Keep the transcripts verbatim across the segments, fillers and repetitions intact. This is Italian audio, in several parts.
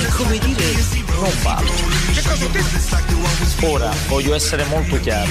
Eh, come dire, non vale. Ora voglio essere molto chiaro.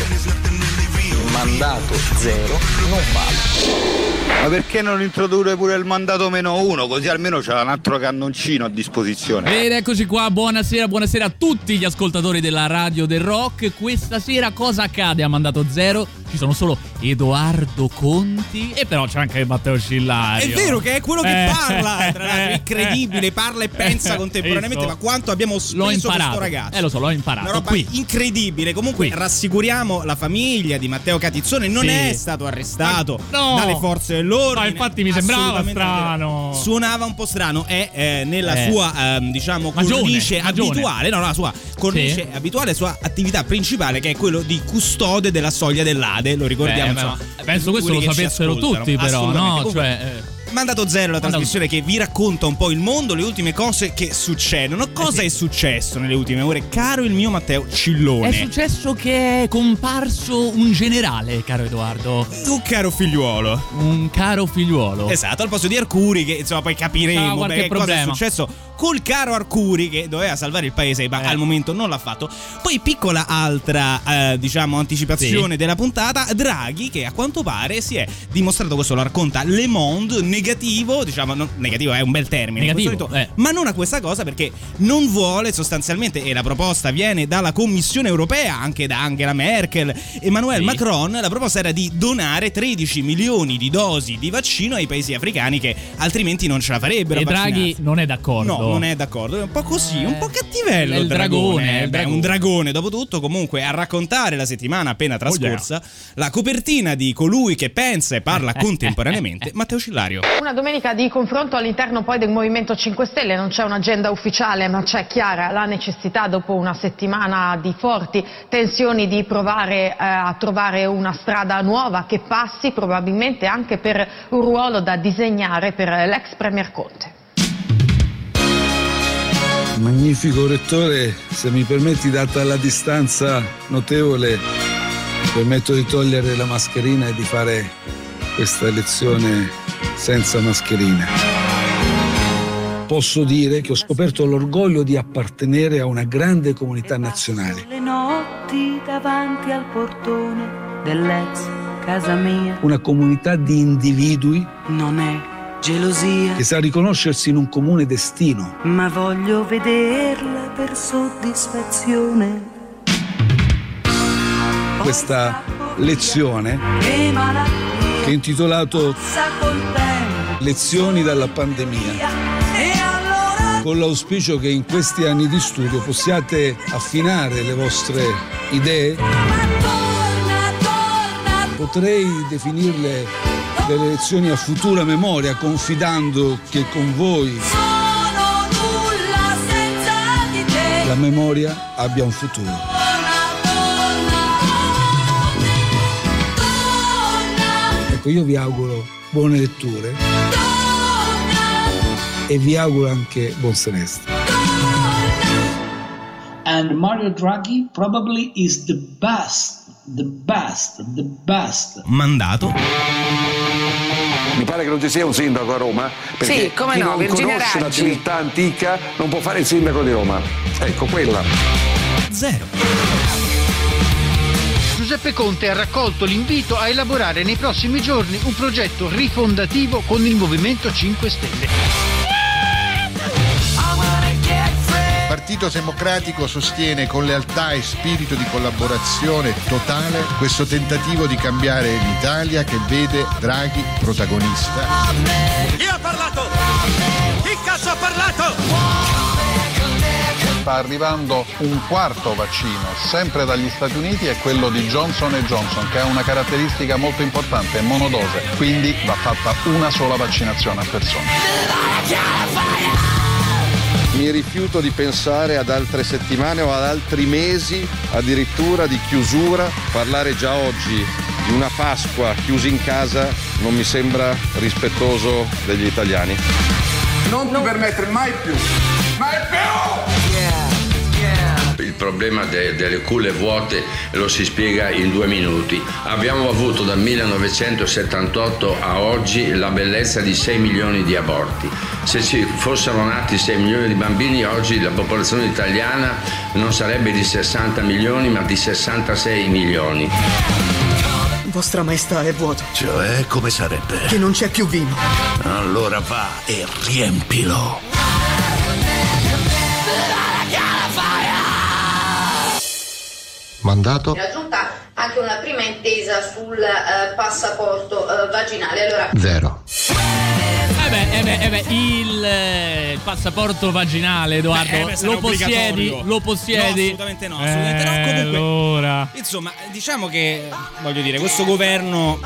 Il mandato zero non vale. Ma perché non introdurre pure il mandato meno uno? Così almeno c'è un altro cannoncino a disposizione. Bene, eccoci qua. Buonasera, buonasera a tutti gli ascoltatori della Radio del Rock. Questa sera cosa accade a mandato zero? Ci sono solo Edoardo Conti e però c'è anche Matteo Cillario. È vero che è quello che eh, parla, tra l'altro, incredibile, parla e pensa eh, contemporaneamente, ma quanto abbiamo speso questo ragazzo. Eh lo so, l'ho imparato. Una roba qui. Incredibile. Comunque qui. Rassicuriamo la famiglia di Matteo Catizzone, non sì. è stato arrestato no. dalle forze dell'ordine. No, infatti mi sembrava strano. Suonava un po' strano, è eh, nella eh. sua eh, diciamo magione, cornice magione. abituale, no, no, la sua cornice sì. abituale, la sua attività principale che è quello di custode della soglia dell'A D E. Lo ricordiamo. Beh, beh, penso questo lo sapessero tutti, però, no? Cioè, eh. Mandato zero, la trasmissione che vi racconta un po' il mondo, le ultime cose che succedono. Cosa eh sì. è successo nelle ultime ore, caro il mio Matteo Cillone? È successo che è comparso un generale, caro Edoardo. Un caro figliuolo. Un caro figliuolo. Esatto, al posto di Arcuri, che insomma poi capiremo qualche beh, problema. Cosa è successo col caro Arcuri, che doveva salvare il paese, ma eh. al momento non l'ha fatto. Poi piccola altra, eh, diciamo, anticipazione sì. della puntata. Draghi, che a quanto pare si è dimostrato, questo lo racconta Le Monde, negativo, diciamo, non, negativo è un bel termine, negativo, solito, eh. ma non a questa cosa, perché non vuole sostanzialmente, e la proposta viene dalla Commissione Europea, anche da Angela Merkel, Emmanuel sì. Macron, la proposta era di donare tredici milioni di dosi di vaccino ai paesi africani che altrimenti non ce la farebbero. E Draghi non è d'accordo. No, non è d'accordo, è un po' così, eh, un po' cattivello il dragone, dragone. Beh, dragone. Un dragone dopo tutto. Comunque, a raccontare la settimana appena trascorsa, oh, yeah. la copertina di colui che pensa e parla contemporaneamente, Matteo Cillario. Una domenica di confronto all'interno poi del Movimento cinque Stelle, non c'è un'agenda ufficiale, ma c'è chiara la necessità, dopo una settimana di forti tensioni, di provare eh, a trovare una strada nuova che passi probabilmente anche per un ruolo da disegnare per l'ex Premier Conte. Magnifico rettore, se mi permetti, data la distanza notevole, permetto di togliere la mascherina e di fare questa lezione senza mascherina. Posso dire che ho scoperto l'orgoglio di appartenere a una grande comunità nazionale. Le notti davanti al portone dell'ex casa mia. Una comunità di individui. Non è gelosia, che sa riconoscersi in un comune destino. Ma voglio vederla per soddisfazione. Questa lezione, che è intitolato Lezioni dalla pandemia, con l'auspicio che in questi anni di studio possiate affinare le vostre idee, potrei definirle delle lezioni a futura memoria, confidando che con voi sono nulla senza di te, la memoria abbia un futuro. Torna, torna, torna. Ecco, io vi auguro buone letture, torna, e vi auguro anche buon semestre. And Mario Draghi probably is the best, the best, the best. Mandato. Mi pare che non ci sia un sindaco a Roma, perché sì, come chi no, non Virginia conosce Raggi. La città antica non può fare il sindaco di Roma. Ecco, quella. Zero. Giuseppe Conte ha raccolto l'invito a elaborare nei prossimi giorni un progetto rifondativo con il Movimento cinque Stelle. Il Partito Democratico sostiene con lealtà e spirito di collaborazione totale questo tentativo di cambiare l'Italia che vede Draghi protagonista. Chi ha parlato? Chi cazzo ha parlato? Sta arrivando un quarto vaccino, sempre dagli Stati Uniti, è quello di Johnson and Johnson, che ha una caratteristica molto importante, è monodose, quindi va fatta una sola vaccinazione a persona. Mi rifiuto di pensare ad altre settimane o ad altri mesi addirittura di chiusura. Parlare già oggi di una Pasqua chiusi in casa non mi sembra rispettoso degli italiani. Non ti permettere mai più, mai più! Yeah, yeah. Il problema de- delle culle vuote lo si spiega in due minuti. Abbiamo avuto dal millenovecentosettantotto a oggi la bellezza di sei milioni di aborti. Se ci fossero nati sei milioni di bambini oggi la popolazione italiana non sarebbe di sessanta milioni ma di sessantasei milioni. Vostra Maestà è vuoto. Cioè, come sarebbe? Che non c'è più vino. Allora va e riempilo. Mandato. È aggiunta anche una prima intesa sul eh, passaporto eh, vaginale. Allora. Vero. Eh beh, eh beh, eh beh, il, eh, il passaporto vaginale, Edoardo, beh, eh beh, lo possiedi? Lo possiedi? No, assolutamente no, assolutamente eh, no. Comunque, allora, insomma, diciamo che, voglio dire, questo governo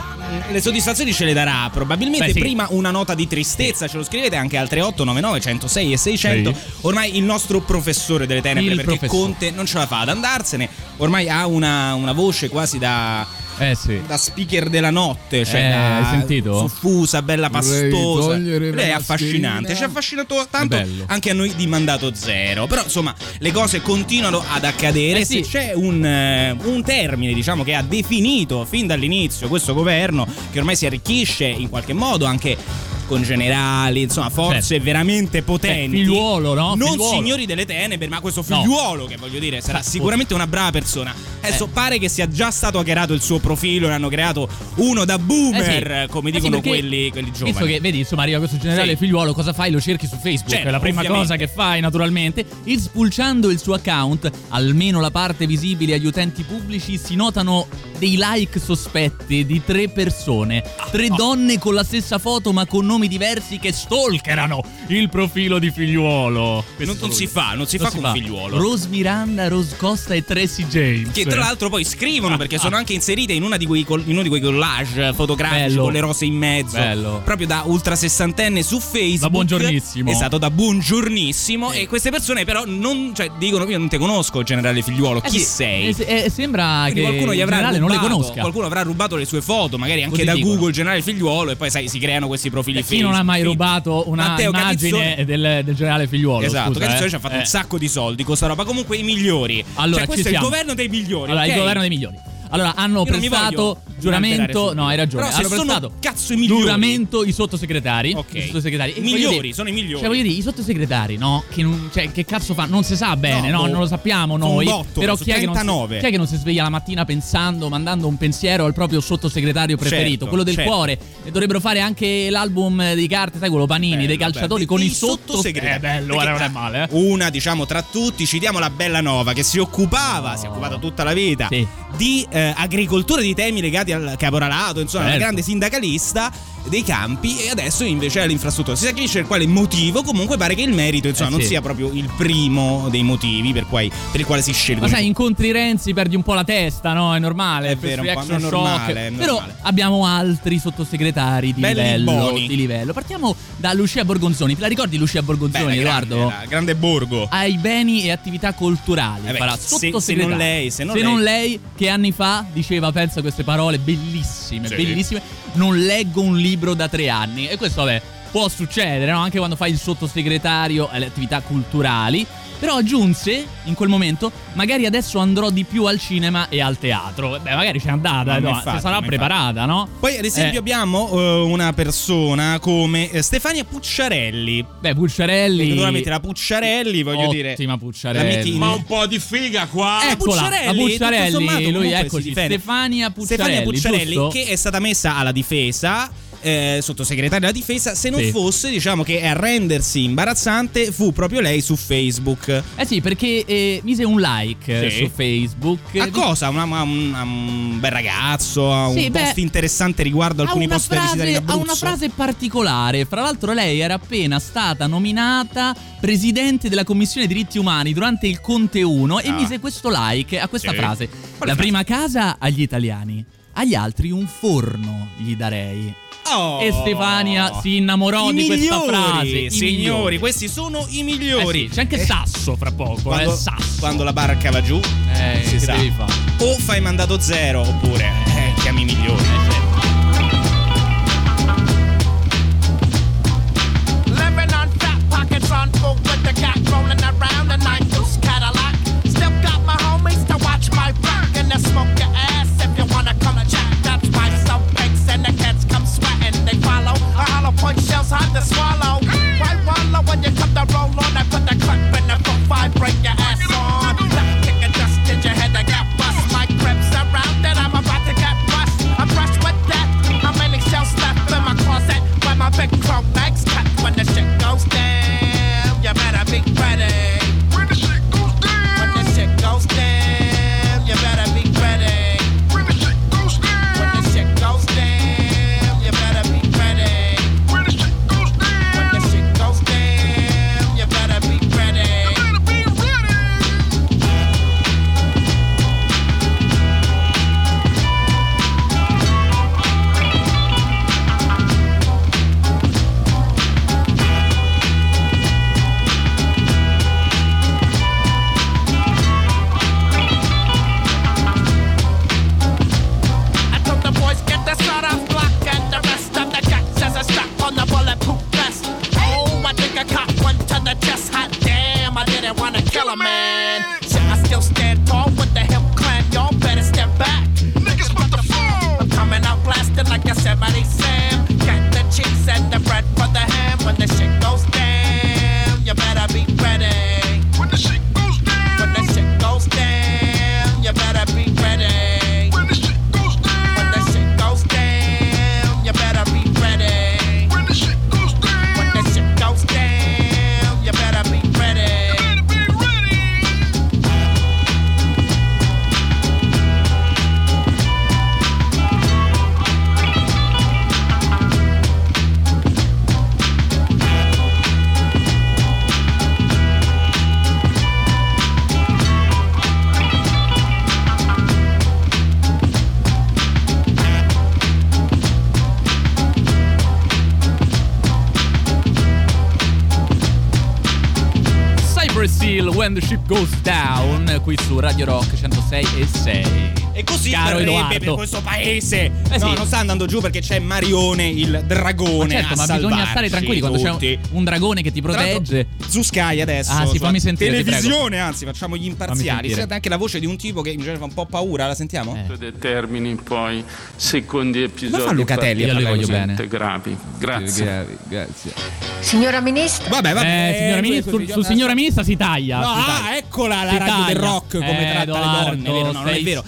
le soddisfazioni ce le darà probabilmente. Beh, sì. Prima una nota di tristezza, ce lo scrivete anche al tre otto nove nove, centosei e seicento. Sì. Ormai il nostro professore delle tenebre, il perché professor. Conte non ce la fa ad andarsene, ormai ha una, una voce quasi da... Eh sì. Da speaker della notte, cioè eh, hai sentito? Soffusa, bella pastosa. Lei è affascinante, ci ha affascinato tanto anche a noi di Mandato Zero. Però insomma le cose continuano ad accadere. Eh sì. Se c'è un, un termine, diciamo, che ha definito fin dall'inizio questo governo, che ormai si arricchisce in qualche modo anche con generali, insomma, forze, beh, veramente potenti. Beh, Figliuolo, no? Non Figliuolo, signori delle tenebre, ma questo Figliuolo, no, che voglio dire sarà sicuramente una brava persona. Adesso eh. pare che sia già stato hackerato il suo profilo e hanno creato uno da boomer, eh sì, come dicono eh sì, quelli, quelli giovani. Visto che, vedi, insomma, arriva questo generale sì. Figliuolo, cosa fai? Lo cerchi su Facebook, certo, è la prima ovviamente. cosa che fai, naturalmente. E spulciando il suo account, almeno la parte visibile agli utenti pubblici, si notano dei like sospetti di tre persone, tre oh. donne con la stessa foto ma con nomi diversi, che stalkerano il profilo di Figliuolo. Non, non si fa, non si non fa si con fa. Figliuolo, Rose Miranda, Rose Costa e Tracy James, che tra l'altro poi scrivono, perché sono anche inserite in, una di quei col- in uno di quei collage fotografici, bello, con le rose in mezzo, bello, proprio da ultra sessantenne su Facebook, da buongiornissimo, esatto, da buongiornissimo eh. E queste persone però non, cioè, dicono: io non te conosco, generale Figliuolo, eh, chi sì, sei? Eh, sembra quindi che qualcuno gli avrà rubato, non le conosca, qualcuno avrà rubato le sue foto magari anche da dicono. Google, generale Figliuolo, e poi sai si creano questi profili. Chi Facebook, non ha mai rubato una Matteo immagine del, del generale Figliuolo? Esatto, scusa, Catizzone eh. ci ha fatto eh. un sacco di soldi con sta roba. Comunque i migliori, allora, cioè, questo è il governo dei migliori. Allora, okay? il governo dei migliori. Allora, hanno Io prestato giuramento. No, hai ragione. Però hanno prestato cazzo i migliori. Giuramento i sottosegretari. Ok. I sottosegretari. E migliori, dire, sono i migliori. Cioè, voglio dire, i sottosegretari, no? Che, non, cioè, che cazzo fanno? Non si sa bene, no? no? Non lo sappiamo noi. Botto, però chi è, che non si, chi è che non si sveglia la mattina pensando, mandando un pensiero al proprio sottosegretario preferito? Certo, quello del certo. cuore. E dovrebbero fare anche l'album di carte, sai, quello Panini, bello, dei calciatori, bello, con i sottosegretari. Eh, bello, era, non è male, eh? Una, diciamo, tra tutti, citiamo la Bellanova, che si occupava, no. si è occupata tutta la vita, sì. di eh, agricoltura, di temi legati al caporalato, insomma, certo. una grande sindacalista dei campi, e adesso invece è l'infrastruttura. Si capisce per quale motivo, comunque pare che il merito, insomma, eh sì. non sia proprio il primo dei motivi per, cui, per il quale si sceglie. Ma sai, incontri Renzi, perdi un po' la testa, no? È normale, è vero, un po' non normale, è normale. Però abbiamo altri sottosegretari di livello, di livello. Partiamo da Lucia Borgonzoni. Te la ricordi Lucia Borgonzoni, Edoardo? Grande Borgo. Ai beni e attività culturali. Eh beh, farà sottosegretario. Se, se non lei, se non, se lei. non lei, che anni fa diceva, pensa a queste parole bellissime, sì. bellissime, non leggo un libro da tre anni. E questo, vabbè, può succedere, no? Anche quando fai il sottosegretario alle attività culturali. Però aggiunse in quel momento: magari adesso andrò di più al cinema e al teatro. Beh, magari c'è andata, no, infatti, se sarà preparata, infatti. no? Poi, ad esempio, eh. abbiamo uh, una persona come Stefania Pucciarelli. Beh, Pucciarelli. Naturalmente la Pucciarelli, voglio dire. Ottima Pucciarelli. Ma un po' di figa qua. Eccola, Pucciarelli, la Pucciarelli, sommato, lui, eccoci, Stefania Pucciarelli. Stefania Pucciarelli, giusto? Che è stata messa alla difesa. Eh, sottosegretario della difesa, se non sì. fosse, diciamo, che a rendersi imbarazzante fu proprio lei su Facebook. Eh sì, perché eh, mise un like sì. su Facebook. A cosa? Una, una, una, un bel ragazzo, a sì, un beh, post interessante riguardo a alcuni post da visitare in Abruzzo. Ha una frase particolare. Fra l'altro lei era appena stata nominata presidente della Commissione diritti umani durante il Conte uno, ah. e mise questo like a questa sì. frase. Quale La frase? Prima casa agli italiani, agli altri un forno gli darei. Oh, e Stefania si innamorò di questa frase. I signori, migliori. Questi sono i migliori. Eh sì, c'è anche eh. Sasso fra poco. Quando, eh, Sasso. Quando la barca va giù, eh, si che sa. Devi fare? O fai mandato zero oppure eh, chiami i migliori. Eh, certo. When the ship goes down, qui su Radio Rock centosei e sei. E così parrebbe per questo paese. Eh no, sì. Non sta andando giù perché c'è Marione il dragone. Ma certo, a ma bisogna stare tranquilli tutti. Quando c'è un dragone che ti protegge. Zuscai adesso. Ah, sì, fammi sentire. Televisione, anzi, facciamo gli imparziali. Sente anche la voce di un tipo che in genere fa un po' paura, la sentiamo? Eh. Determini poi secondi episodi. Ma fa Locatelli, io li voglio bene. Gravi. Grazie. Grazie. Grazie. Signora Ministra. Vabbè, vabbè. Eh, signora eh, ministra, su, su signora Ministra si taglia. No, si taglia. Ah, eccola la si radio taglia. Del rock come eh, tratta le donne. No, non è vero.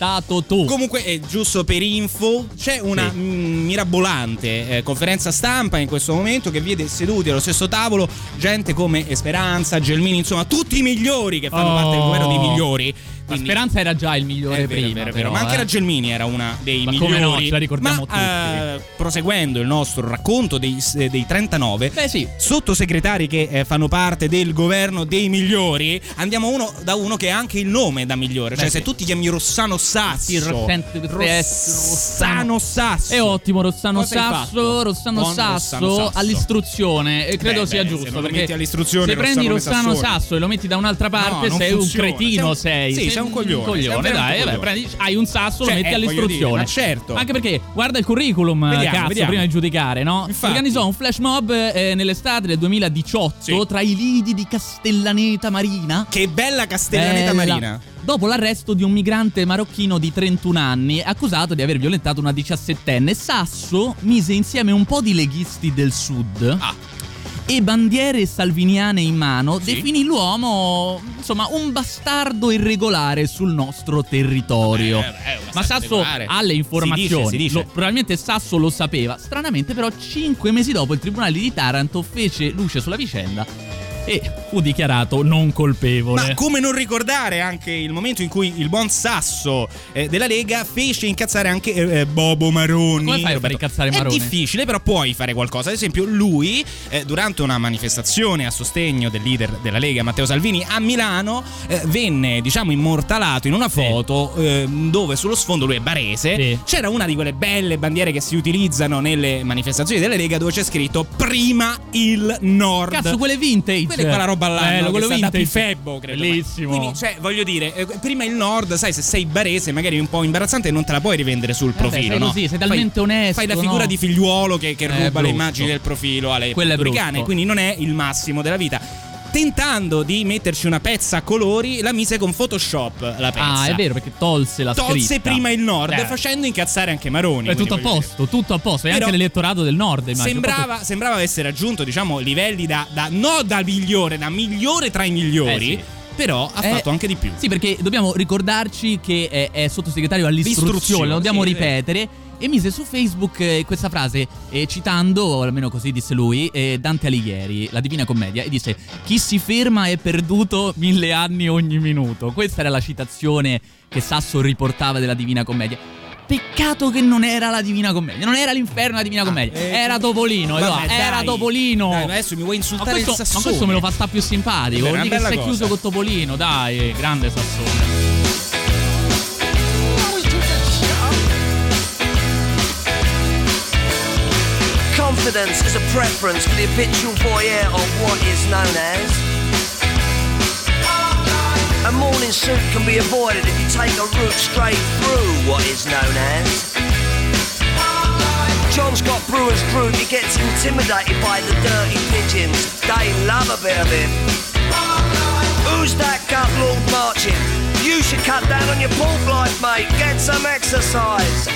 Tu. Comunque, eh, giusto per info, c'è una sì. m- mirabolante eh, conferenza stampa in questo momento che vede seduti allo stesso tavolo gente come Speranza, Gelmini, insomma tutti i migliori che fanno oh. parte del governo dei migliori. La Speranza era già il migliore eh, prima, vero, vero, però, ma anche eh. la Gelmini era una dei ma migliori. Come no, ce la ricordiamo ma, tutti. Uh, proseguendo il nostro racconto dei, dei trentanove, beh, sì. sottosegretari che eh, fanno parte del governo dei migliori, andiamo uno da uno che ha anche il nome da migliore. Beh, cioè, sì. se tu ti chiami Rossano Sasso, Rossano Sasso è ottimo. Rossano Sasso, Rossano Sasso all'istruzione, e credo beh, sia beh, giusto. Se lo perché all'istruzione, se prendi Rossano Sasso e lo metti da un'altra parte, no, sei funziona. Un cretino. Sei. Sì, sei un coglione, un coglione dai, un coglione. Vabbè, prendi, hai un sasso, cioè, lo metti eh, all'istruzione. Dire, ma certo. Anche perché guarda il curriculum, vediamo, cazzo, vediamo. Prima di giudicare, no? Infatti. Organizzò un flash mob eh, nell'estate del duemiladiciotto sì. tra i lidi di Castellaneta Marina. Che bella Castellaneta bella. Marina. Dopo l'arresto di un migrante marocchino di trentuno anni, accusato di aver violentato una diciassettenne, Sasso mise insieme un po' di leghisti del sud. Ah. E bandiere salviniane in mano, sì. definì l'uomo, insomma, un bastardo irregolare sul nostro territorio. Vabbè, vabbè, ma Sasso ha le informazioni, si dice, si dice. Lo, probabilmente Sasso lo sapeva. Stranamente però cinque mesi dopo il tribunale di Taranto fece luce sulla vicenda e... fu dichiarato non colpevole. Ma come non ricordare anche il momento in cui il buon Sasso eh, della Lega fece incazzare anche eh, Bobo Maroni. Ma come fai a far incazzare Maroni? È difficile, però puoi fare qualcosa. Ad esempio lui eh, durante una manifestazione a sostegno del leader della Lega Matteo Salvini a Milano eh, venne diciamo immortalato in una foto sì. eh, dove sullo sfondo, lui è barese, sì. c'era una di quelle belle bandiere che si utilizzano nelle manifestazioni della Lega dove c'è scritto prima il Nord. Cazzo, quelle vintage, quelle quella roba all'anno, quello vintage Febbo, credo. Bellissimo. Quindi, cioè, voglio dire, eh, prima il Nord, sai, se sei barese magari è un po' imbarazzante e non te la puoi rivendere sul profilo, eh, no? Così, sei talmente fai, onesto, fai la figura no? di figliuolo che, che eh, ruba brutto. le immagini del profilo alle pubblicane, quindi non è il massimo della vita. Tentando di metterci una pezza a colori, la mise con Photoshop la pezza. Ah, è vero, perché tolse la scritta. Tolse prima il Nord, eh. facendo incazzare anche Maroni. È tutto a posto, dire. tutto a posto. E però anche l'elettorato del Nord, immagino. Sembrava, sembrava avesse raggiunto, diciamo, livelli da, da no da migliore, da migliore tra i migliori. Eh sì. Però ha eh, fatto anche di più. Sì, perché dobbiamo ricordarci che è, è sottosegretario all'istruzione, lo dobbiamo sì, ripetere. E mise su Facebook questa frase eh, citando, o almeno così disse lui, eh, Dante Alighieri, la Divina Commedia, e disse: chi si ferma è perduto mille anni ogni minuto. Questa era la citazione che Sasso riportava della Divina Commedia. Peccato che non era la Divina Commedia, non era l'inferno la Divina Commedia, ah, eh, era Topolino, vabbè, dai, era Topolino. Dai, ma adesso mi vuoi insultare, questo, il Sassone? Ma questo me lo fa sta più simpatico, vuol dire che sei cosa. chiuso con Topolino, dai, grande Sassone. Confidence is a preference for the habitual voyeur of what is known as. A morning suit can be avoided if you take a route straight through what is known as. John Scott Brewer's group, he gets intimidated by the dirty pigeons. They love a bit of him. Who's that gut lord marching? You should cut down on your pork life, mate. Get some exercise.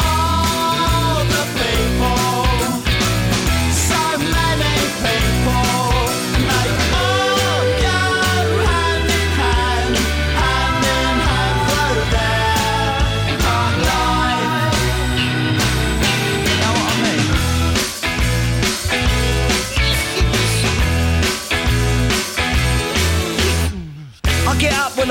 All the people. When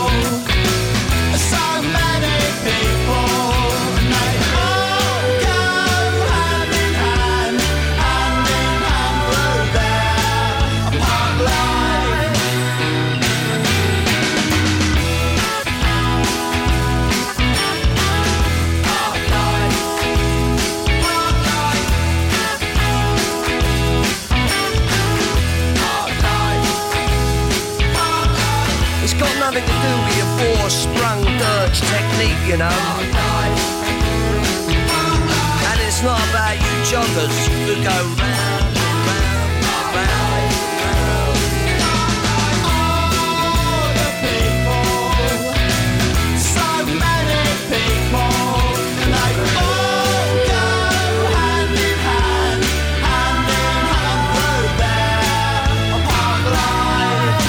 Nothing to do with your four-sprung dirge technique, you know. And it's not about you joggers who go round, round, round, round. All the people, so many people, like all go hand in hand, hand in hand, through there, apart life.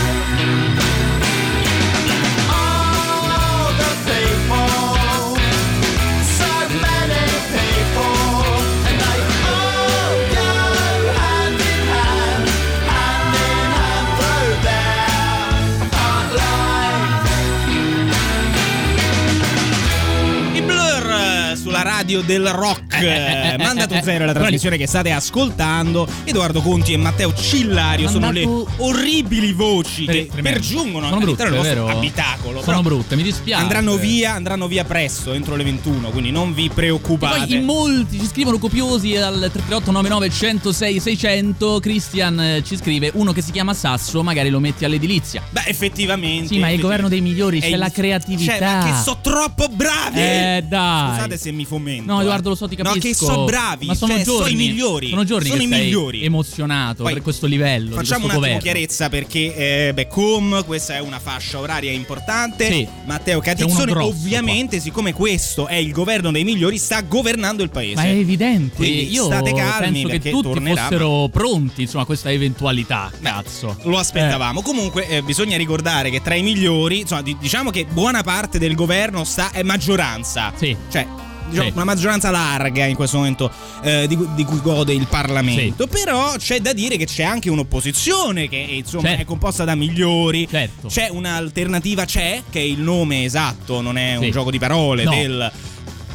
Radio del Rock, eh, eh, Mandato Zero, la trasmissione che state ascoltando. Edoardo Conti e Matteo Cillario Mandato... sono le orribili voci per, che tremendo. pergiungono sono all'interno brutte, del vostro abitacolo. Sono brutte, mi dispiace. Andranno via, andranno via presto, entro le ventuno, quindi non vi preoccupate. E poi in molti ci scrivono copiosi al tre otto nove nove uno zero sei sei zero zero. Christian ci scrive: uno che si chiama Sasso, magari lo metti all'edilizia. Beh, effettivamente. Sì, ma è il governo dei migliori, c'è la creatività. Cioè, ma che so troppo bravi. Eh, dai. Scusate se mi fomento. No, Edoardo, lo so, ti capisco. No, che sono bravi, ma sono, cioè, giorni, sono i migliori. Sono giorni sono che i sei migliori. Emozionato. Poi, per questo livello. Facciamo un attimo chiarezza, perché eh, beh, com, questa è una fascia oraria importante. Sì. Matteo Catizzone, grosso, ovviamente, qua. siccome questo è il governo dei migliori, sta governando il paese. Ma è evidente. Quindi io state calmi, penso perché che tutti tornerà, fossero ma... pronti, insomma, a questa eventualità. Beh, cazzo, lo aspettavamo. Eh. Comunque, eh, bisogna ricordare che tra i migliori, insomma, di- diciamo che buona parte del governo sta è maggioranza. Sì. Cioè, diciamo, sì, una maggioranza larga in questo momento, eh, di, di cui gode il Parlamento. Sì. Però c'è da dire che c'è anche un'opposizione che, insomma, certo, è composta da migliori. Certo. C'è un'alternativa, c'è, che è il nome esatto, non è un, sì, gioco di parole, no, del...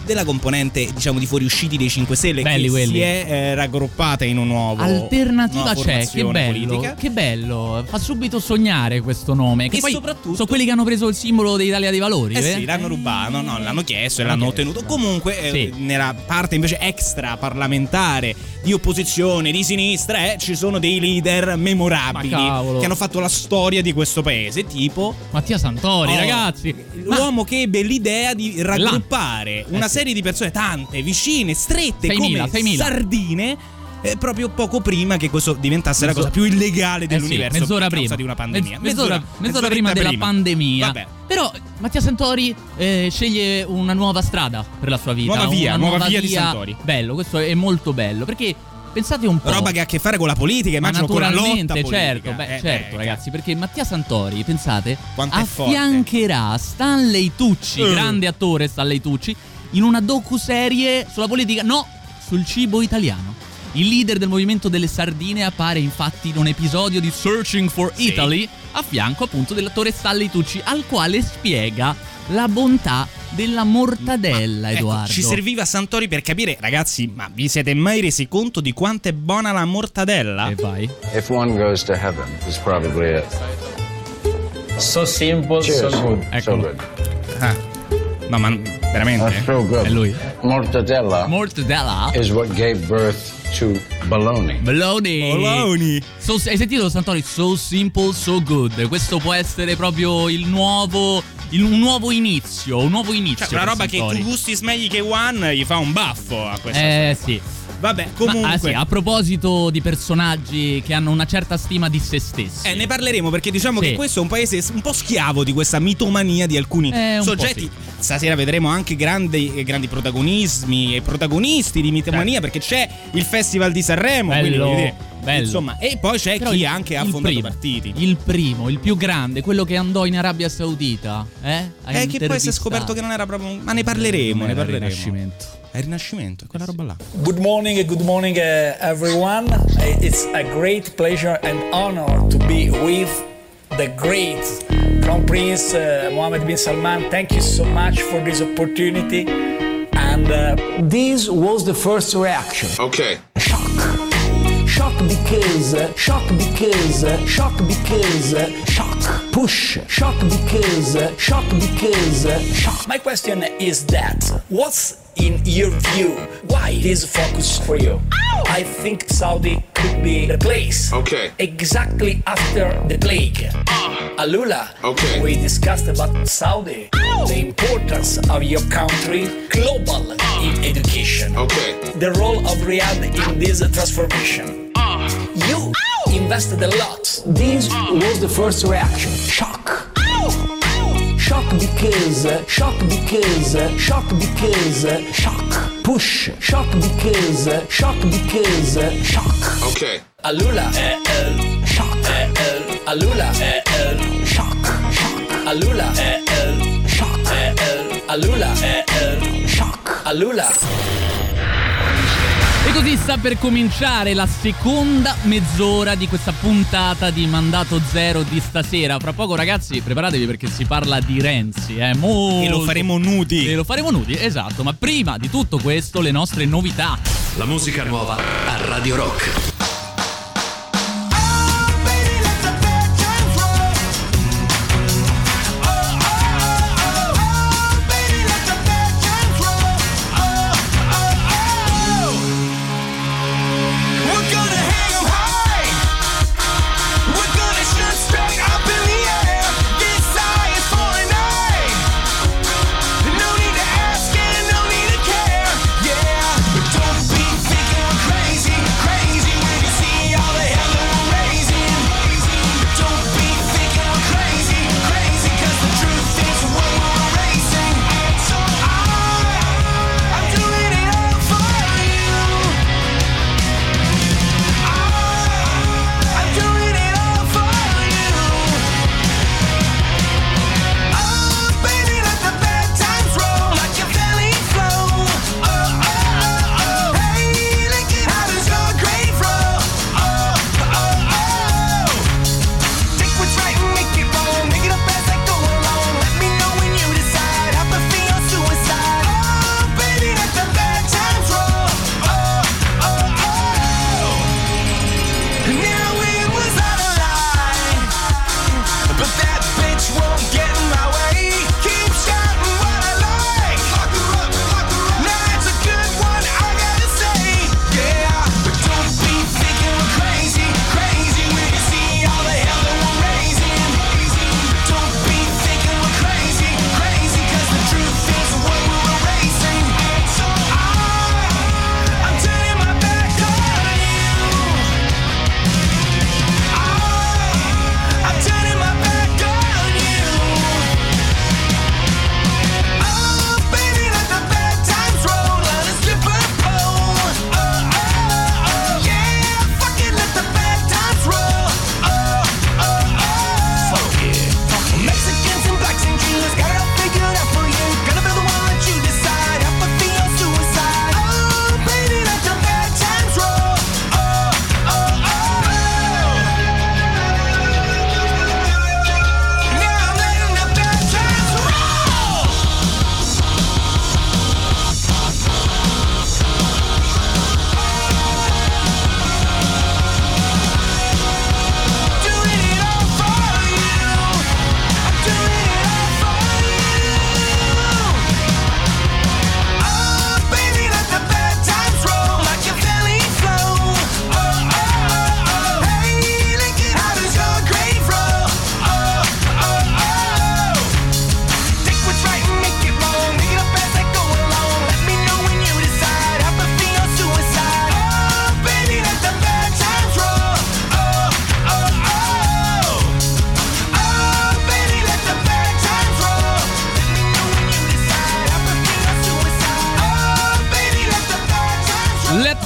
della componente, diciamo, di fuoriusciti dei cinque Stelle, belli che quelli, si è eh, raggruppata in un nuovo alternativa c'è, che bello, politica. Che bello, fa subito sognare questo nome, che e poi soprattutto sono quelli che hanno preso il simbolo dell'Italia dei Valori, eh, eh? Sì, l'hanno rubato, no, l'hanno chiesto e l'hanno chiesto, ottenuto. Comunque eh, sì, nella parte invece extra parlamentare di opposizione di sinistra eh, ci sono dei leader memorabili che hanno fatto la storia di questo paese, tipo Mattia Santori, oh, ragazzi, l'uomo ma... che ebbe l'idea di raggruppare là una serie di persone, tante, vicine, strette, sei mila, come sei mila sardine, eh, proprio poco prima che questo diventasse mezz'ora, la cosa più illegale dell'universo, eh sì, mezz'ora prima di una pandemia, mezz'ora, mezz'ora, mezz'ora prima della prima. pandemia. Vabbè. Però Mattia Santori eh, sceglie una nuova strada per la sua vita, nuova via, una nuova, nuova via, via di Santori. Bello, questo è molto bello, perché pensate un po', roba che ha a che fare con la politica, immagino, con la lotta politica. Certo, beh, eh, certo eh, ragazzi, perché Mattia Santori, pensate, quanto affiancherà Stanley Tucci, uh. grande attore Stanley Tucci, in una docuserie sulla politica, no, sul cibo italiano. Il leader del movimento delle sardine appare infatti in un episodio di Searching for Italy, sì, a fianco appunto dell'attore Stanley Tucci, al quale spiega la bontà della mortadella, ma, Edoardo. Ecco, ci serviva Santori per capire, ragazzi, ma vi siete mai resi conto di quanto è buona la mortadella? E vai. If one goes to heaven, it's probably it. So simple, so good. Eccolo. So good. Ah. No, ma veramente so è lui. Mortadella, mortadella is what gave birth to bologna. Bologna. Bologna. So, hai sentito, Santori? So simple, so good. Questo può essere proprio il nuovo, il, un nuovo inizio, un nuovo inizio. Cioè, una roba Santori, che tu gusti smegli che one gli fa un baffo a questa. Eh storia. Sì. Vabbè, comunque, ma, ah, sì, a proposito di personaggi che hanno una certa stima di se stessi, eh, ne parleremo, perché diciamo, sì, che questo è un paese un po' schiavo di questa mitomania di alcuni eh, soggetti, sì. Stasera vedremo anche grandi, grandi protagonismi e protagonisti di mitomania, sì, perché c'è il Festival di Sanremo, bello, quindi, bello. Insomma, e poi c'è però chi il, anche ha fondato primo, partiti. Il primo, il più grande, quello che andò in Arabia Saudita, eh? Eh, che poi si è scoperto che non era proprio un... Ma ne parleremo, ne parleremo. Rinascimento. È il Rinascimento, è quella roba là. Good morning, good morning uh, everyone. It's a great pleasure and honor to be with the great Crown Prince uh, Mohammed bin Salman. Thank you so much for this opportunity. And uh, this was the first reaction. Okay. Shock. Shock because, shock because, shock because, shock, push, shock because, shock because, shock. My question is that, what's in your view, why this focus for you? Ow! I think Saudi could be the place. Okay. Exactly after the plague. Uh. Alula. Okay. We discussed about Saudi. Ow! The importance of your country, global uh. in education. Okay. The role of Riyadh in this transformation. Uh. You Ow! Invested a lot. This uh. was the first reaction. Shock. Ow! Shock because, shock because, shock because, shock, push, shock because, shock because, shock. Okay. Alula, eh, eh, shock, eh, eh, Alula, eh, eh, shock, shock, Alula, eh, eh, shock, eh, eh, Alula, eh, eh, shock, Alula. E così sta per cominciare la seconda mezz'ora di questa puntata di Mandato Zero di stasera. Fra poco, ragazzi, preparatevi, perché si parla di Renzi, eh? Molto. E lo faremo nudi. E lo faremo nudi, esatto. Ma prima di tutto questo, le nostre novità. La musica nuova a Radio Rock.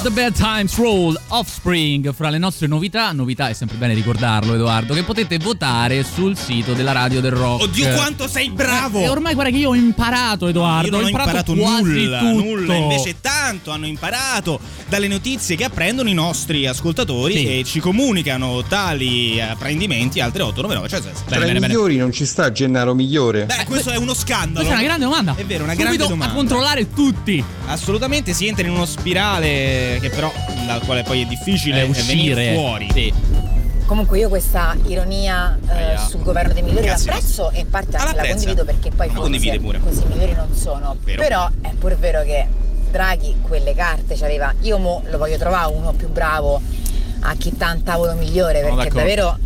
The Bad Times Roll, Offspring. Fra le nostre novità, novità è sempre bene ricordarlo, Edoardo, che potete votare sul sito della Radio del Rock. Oddio, quanto sei bravo! E ormai guarda che io ho imparato, Edoardo. Io non ho imparato, imparato nulla, nulla. Invece tanto hanno imparato dalle notizie che apprendono i nostri ascoltatori, sì, e ci comunicano tali apprendimenti. Altre otto nove nove. Cioè, bene, tra bene, i migliori bene. Non ci sta Gennaro Migliore. Beh, questo è uno scandalo. Questa è una grande domanda. È vero, una subito grande domanda. A controllare tutti. Assolutamente, si entra in uno spirale che però dal quale poi è difficile eh, uscire venire fuori. Sì. Comunque io questa ironia eh, sul governo dei migliori Grazie. l'apprezzo e in parte anche la condivido, perché poi forse così migliori non sono. Vero. Però è pur vero che Draghi quelle carte c'aveva. Io mo lo voglio trovare uno più bravo a chi sta a un tavolo migliore, perché d'accordo, davvero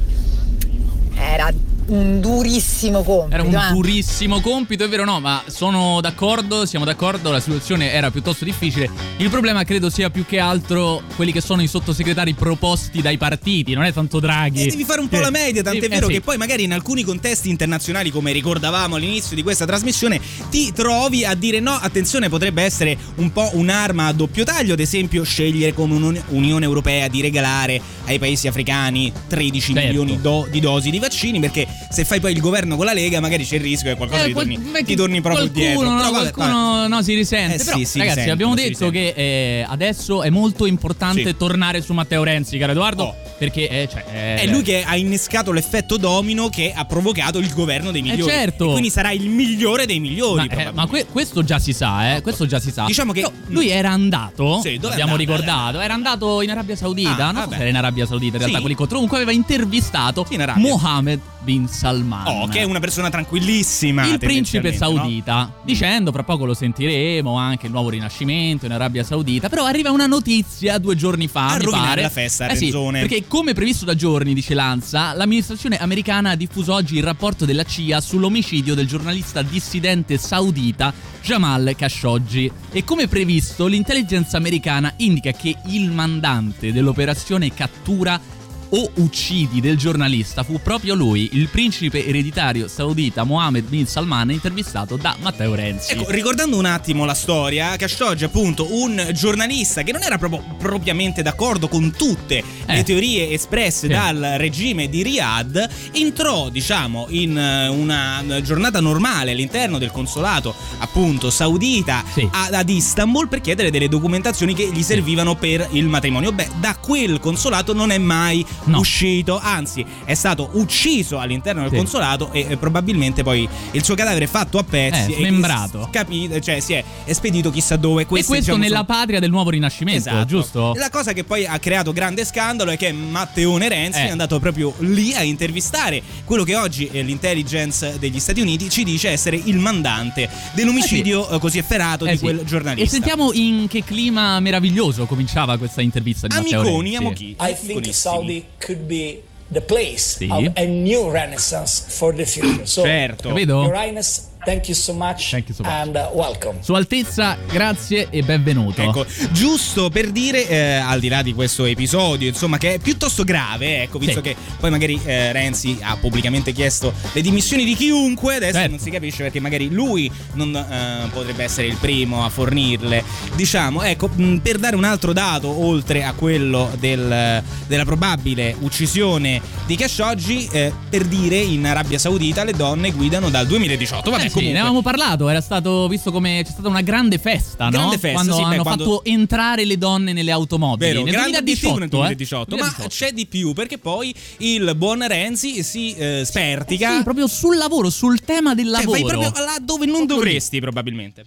era un durissimo compito. Era un durissimo compito, è vero, no, ma sono d'accordo, siamo d'accordo, la situazione era piuttosto difficile. Il problema credo sia più che altro quelli che sono i sottosegretari proposti dai partiti, non è tanto Draghi. E devi fare un po' eh, la media, tant'è eh, vero eh, sì. che poi magari in alcuni contesti internazionali, come ricordavamo all'inizio di questa trasmissione, ti trovi a dire no, attenzione, potrebbe essere un po' un'arma a doppio taglio, ad esempio scegliere come un'Unione Europea di regalare ai paesi africani tredici certo. milioni do- di dosi di vaccini, perché se fai poi il governo con la Lega magari c'è il rischio che qualcosa eh, ti, qual- torni, beh, ti torni proprio qualcuno, dietro no, però, qualcuno vabbè, no, si risente eh, però, sì, sì, ragazzi risente, abbiamo detto che eh, adesso è molto importante sì. tornare su Matteo Renzi, caro Edoardo, oh. perché eh, cioè, eh, è lui che ha innescato l'effetto domino che ha provocato il governo dei migliori eh, certo. e quindi sarà il migliore dei migliori, ma, eh, ma que- questo già si sa eh, questo già si sa diciamo che no, lui era andato sì, abbiamo andato, ricordato era andato in Arabia Saudita ah, no? Era in Arabia Saudita in realtà sì. quell'incontro, comunque aveva intervistato sì, in Mohammed bin Salman, oh, che è una persona tranquillissima, il principe saudita, no? dicendo, fra poco lo sentiremo, anche il nuovo Rinascimento in Arabia Saudita. Però arriva una notizia due giorni fa, a mi pare, la festa a eh sì, perché come previsto da giorni, dice Lanza, l'amministrazione americana ha diffuso oggi il rapporto della C I A sull'omicidio del giornalista dissidente saudita Jamal Khashoggi, e come previsto l'intelligence americana indica che il mandante dell'operazione cattura o uccidi del giornalista fu proprio lui, il principe ereditario saudita Mohammed bin Salman, intervistato da Matteo Renzi. Ecco, ricordando un attimo la storia, Khashoggi, appunto, un giornalista che non era proprio propriamente d'accordo con tutte eh. le teorie espresse sì. dal regime di Riyadh, entrò, diciamo, in una giornata normale all'interno del consolato, appunto, saudita sì. ad, ad Istanbul, per chiedere delle documentazioni che gli servivano sì. per il matrimonio. Beh, da quel consolato non è mai No. uscito, anzi è stato ucciso all'interno del sì. consolato, e eh, probabilmente poi il suo cadavere è fatto a pezzi, eh, smembrato, capito, cioè si è spedito chissà dove. Questi, e questo diciamo, nella sono... patria del nuovo Rinascimento, esatto. giusto? La cosa che poi ha creato grande scandalo è che Matteone Renzi eh. è andato proprio lì a intervistare quello che oggi l'intelligence degli Stati Uniti ci dice essere il mandante dell'omicidio eh sì. così efferato eh di sì. quel giornalista. E sentiamo in che clima meraviglioso cominciava questa intervista di Matteo Renzi. Amiconi, amochi, amiconissimi. Could be the place sì. of a new renaissance for the future. So, certo. Your Highness, thank you so much, thank you so much. and uh, welcome. Sua Altezza, grazie e benvenuto. Ecco, giusto per dire, eh, al di là di questo episodio, insomma, che è piuttosto grave, ecco, visto sì. che poi magari eh, Renzi ha pubblicamente chiesto le dimissioni di chiunque, adesso certo. non si capisce perché magari lui non eh, potrebbe essere il primo a fornirle, diciamo, ecco, mh, per dare un altro dato oltre a quello del, della probabile uccisione di Khashoggi, eh, per dire, in Arabia Saudita le donne guidano dal duemiladiciotto, vabbè. Eh sì, ne avevamo parlato, era stato visto come c'è stata una grande festa, grande no? festa quando sì, hanno beh, quando... fatto entrare le donne nelle automobili. Vero, nel duemiladiciotto, nel duemiladiciotto, eh? duemiladiciotto. Ma c'è di più, perché poi il buon Renzi si eh, spertica eh sì, proprio sul lavoro, sul tema del lavoro. Cioè, vai proprio là dove non dovresti, probabilmente.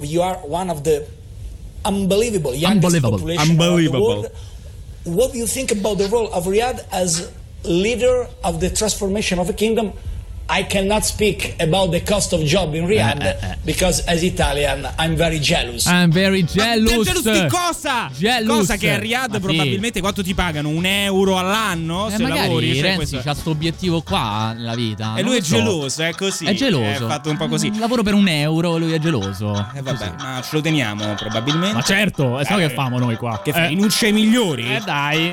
You are one of the unbelievable youngest population of the world. What do you think about the role of Riyadh as leader of the transformation of a kingdom? I cannot speak about the cost of job in Riyadh eh, eh, eh. because as Italian I'm very jealous. I'm very jealous. Ma jealous di cosa? Jealous. Cosa che a Riyadh ma probabilmente sì. quanto ti pagano? Un euro all'anno eh, se lavori? Cioè, Renzi c'ha questo obiettivo qua nella vita. E lui è so. geloso, è così. È geloso. È fatto un po' così. Lavoro per un euro, lui è geloso. E eh, vabbè, così. Ma ce lo teniamo probabilmente. Ma certo, eh, so eh, che famo noi qua. Che eh. finucce migliori. Eh dai.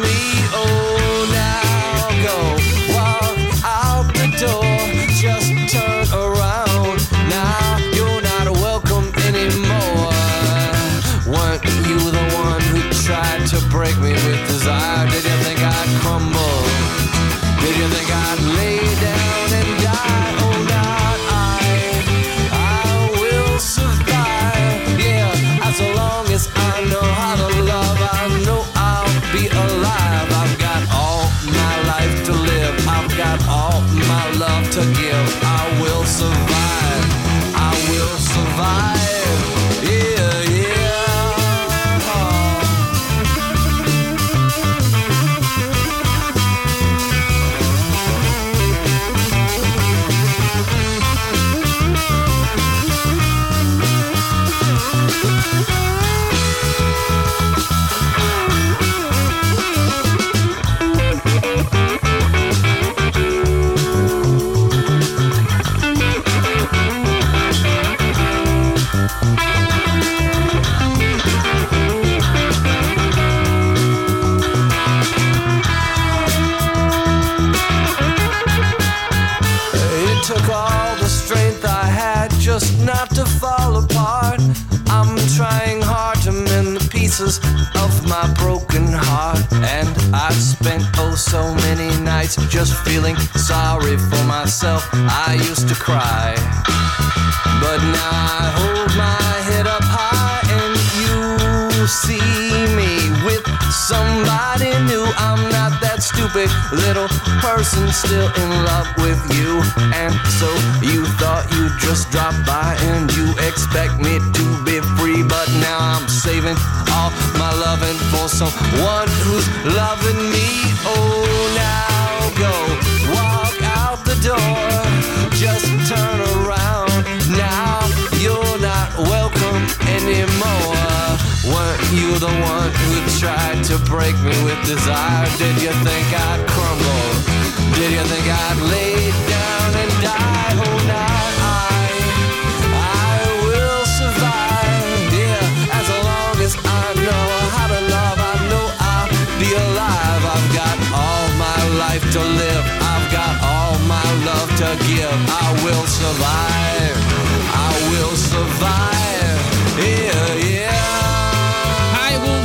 me. Oh, now go walk out the door. Just turn around. Now you're not welcome anymore. Weren't you the one who tried to break me with desire? Did you think I'd crumble? Did you think I'd lay down and die? Oh, not I, I will survive. Yeah, as long as I know how to love, I know I'll be alive. I've got all my life to live. I've got all my love to give. I will survive. I will survive. Yeah, yeah. Just not to fall apart. I'm trying hard to mend the pieces of my broken heart. And I've spent oh so many nights just feeling sorry for myself. I used to cry, but now I hold my head up high. And you see me with somebody new. I'm not that stupid little person still in love with you. And so you thought you'd just drop by and you expect me to be free. But now I'm saving all my loving for someone who's loving me. Oh, now go walk out the door. Just turn around. Now you're not welcome anymore. Weren't you the one who tried to break me with desire? Did you think I'd crumble? Did you think I'd lay down and die? Oh, now I, I will survive. Yeah, as long as I know how to love, I know I'll be alive. I've got all my life to live. I've got all my love to give. I will survive. I will survive. Yeah, yeah.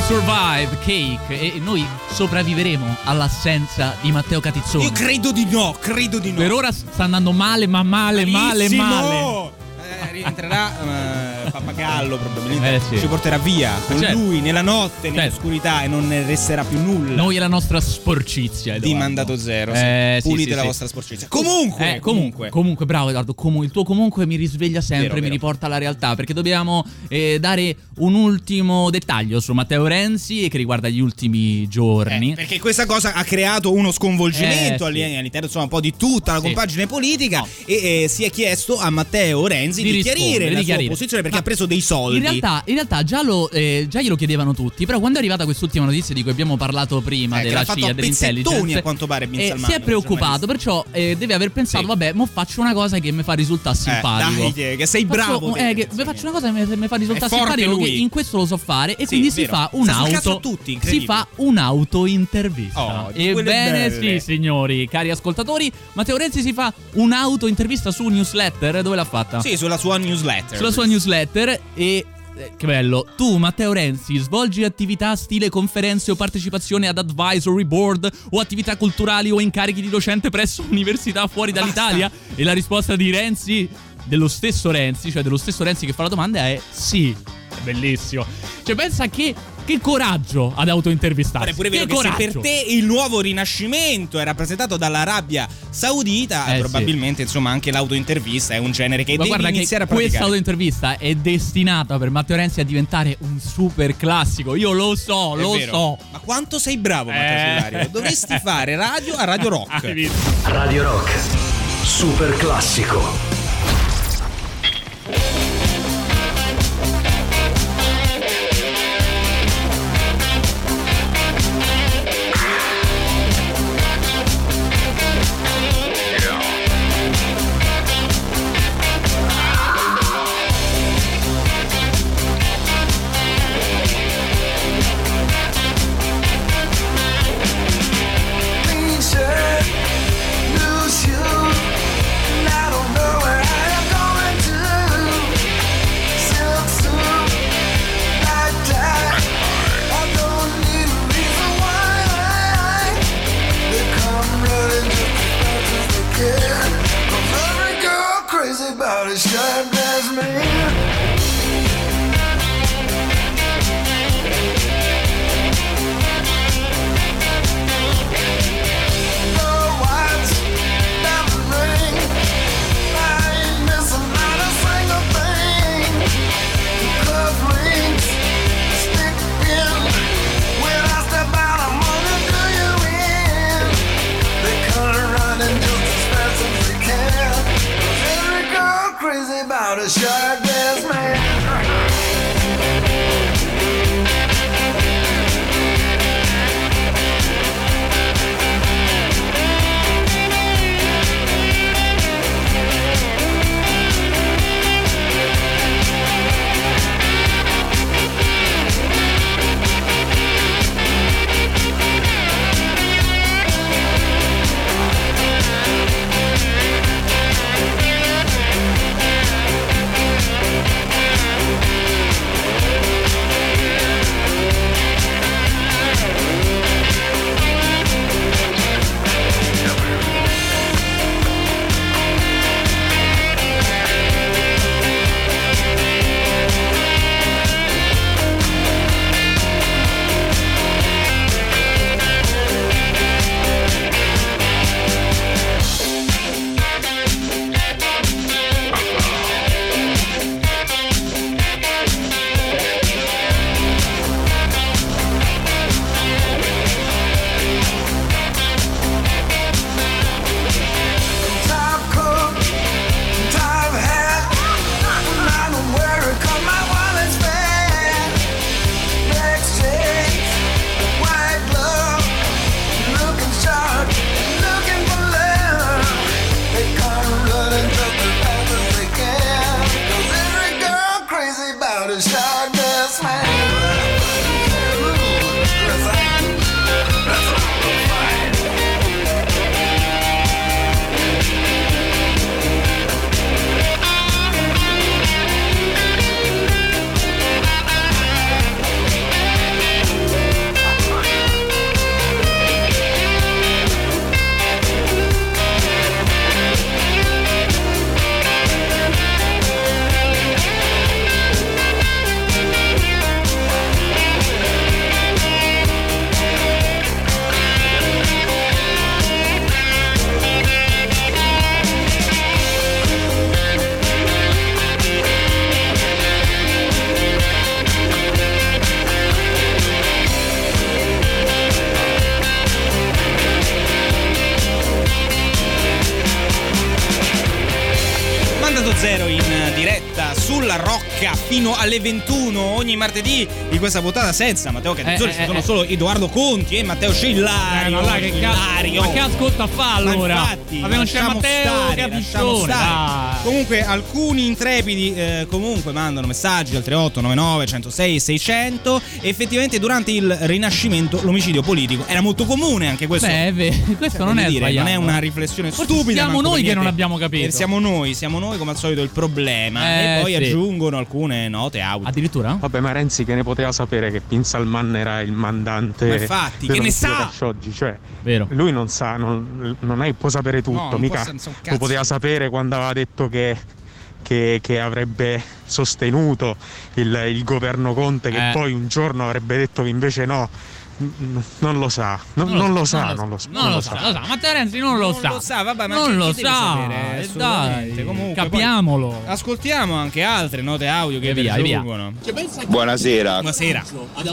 Survive Cake, e noi sopravviveremo all'assenza di Matteo Catizzone. Io credo di no, credo di no. Per ora sta andando male, ma male, Malissimo. male, male. Eh, rientrerà eh, Pappagallo probabilmente, eh, sì. ci porterà via con certo. lui nella notte, nell'oscurità, certo. e non ne resterà più nulla. Noi e la nostra sporcizia, Edoardo. Di mandato zero. Eh, sì. Pulite sì, la sì, vostra sì. sporcizia. Comunque, eh, comunque, comunque, bravo Edoardo. Com- il tuo comunque mi risveglia sempre, vero, mi vero. riporta alla realtà, perché dobbiamo eh, dare un ultimo dettaglio su Matteo Renzi che riguarda gli ultimi giorni. Eh, perché questa cosa ha creato uno sconvolgimento eh, sì. all'interno, insomma, un po' di tutta la sì. compagine politica. E eh, si è chiesto a Matteo Renzi di, di chiarire la di chiarire. sua posizione, perché Ma ha preso dei soldi. In realtà, in realtà già, lo, eh, già glielo chiedevano tutti, però quando è arrivata quest'ultima notizia di cui abbiamo parlato prima, eh, della C I A, dell'intelligence, a quanto pare, eh, Salmano, si è preoccupato, perciò eh, deve aver pensato sì. vabbè, mo faccio una cosa che mi fa risultare simpatico. Eh, dai, che sei faccio, bravo. Eh, che faccio una cosa che mi fa risultare simpatico, che in questo lo so fare, e sì, quindi si fa un'auto tutti, si fa un'autointervista. Oh, ebbene sì, signori, cari ascoltatori, Matteo Renzi si fa un'autointervista su un newsletter. Dove l'ha fatta? Sì, sulla sua newsletter. Sulla sua newsletter. E che bello. Tu, Matteo Renzi, svolgi attività stile conferenze o partecipazione ad advisory board o attività culturali o incarichi di docente presso università fuori dall'Italia? E la risposta di Renzi, dello stesso Renzi, cioè dello stesso Renzi che fa la domanda, è sì. È bellissimo. Cioè pensa che Che coraggio ad autointervistare. Pure vero che, che se per te il nuovo Rinascimento è rappresentato dall'Arabia Saudita, eh, probabilmente sì. Insomma anche l'autointervista è un genere che ma devi iniziare che a praticare. Questa autointervista è destinata per Matteo Renzi a diventare un super classico. Io lo so, è lo vero. so. Ma quanto sei bravo, Matteo Cillario. Dovresti fare radio a Radio Rock. Radio Rock super classico. Fino alle ventuno ogni martedì di questa puntata senza Matteo Catizzone, eh, ci eh, sono eh. solo Edoardo Conti e Matteo Cillario. Eh, ma, che Cillario. Cazzo, ma che ascolta a fa allora? Ma infatti, ma non c'è Matteo Catizzone. Ah. Comunque alcuni intrepidi eh, comunque mandano messaggi al tre otto nove nove, centosei, seicento. Effettivamente durante il Rinascimento l'omicidio politico era molto comune anche questo. Beh, beh, questo cioè, non è dire, non è una riflessione Forse stupida. Siamo noi che non abbiamo capito. Eh, siamo noi, siamo noi come al solito il problema. Eh, e poi sì. aggiungono alcune note audio. Addirittura? Vabbè, ma Renzi che ne poteva sapere che Pinsalman era il mandante. Ma infatti, che ne sa? Khashoggi, cioè, vero. Lui non sa, non, non è, può sapere tutto, no, mica. Lo poteva sapere quando aveva detto che che, che avrebbe sostenuto il, il governo Conte, che eh. poi un giorno avrebbe detto che invece no. Non lo sa, non, non lo sa, non lo sa, non lo sa. Matteo Renzi non lo sa, non lo sa, vabbè, ma non lo sa. Dai, comunque, capiamolo. Ascoltiamo anche altre note audio che vi aggiungono. Buonasera. Buonasera.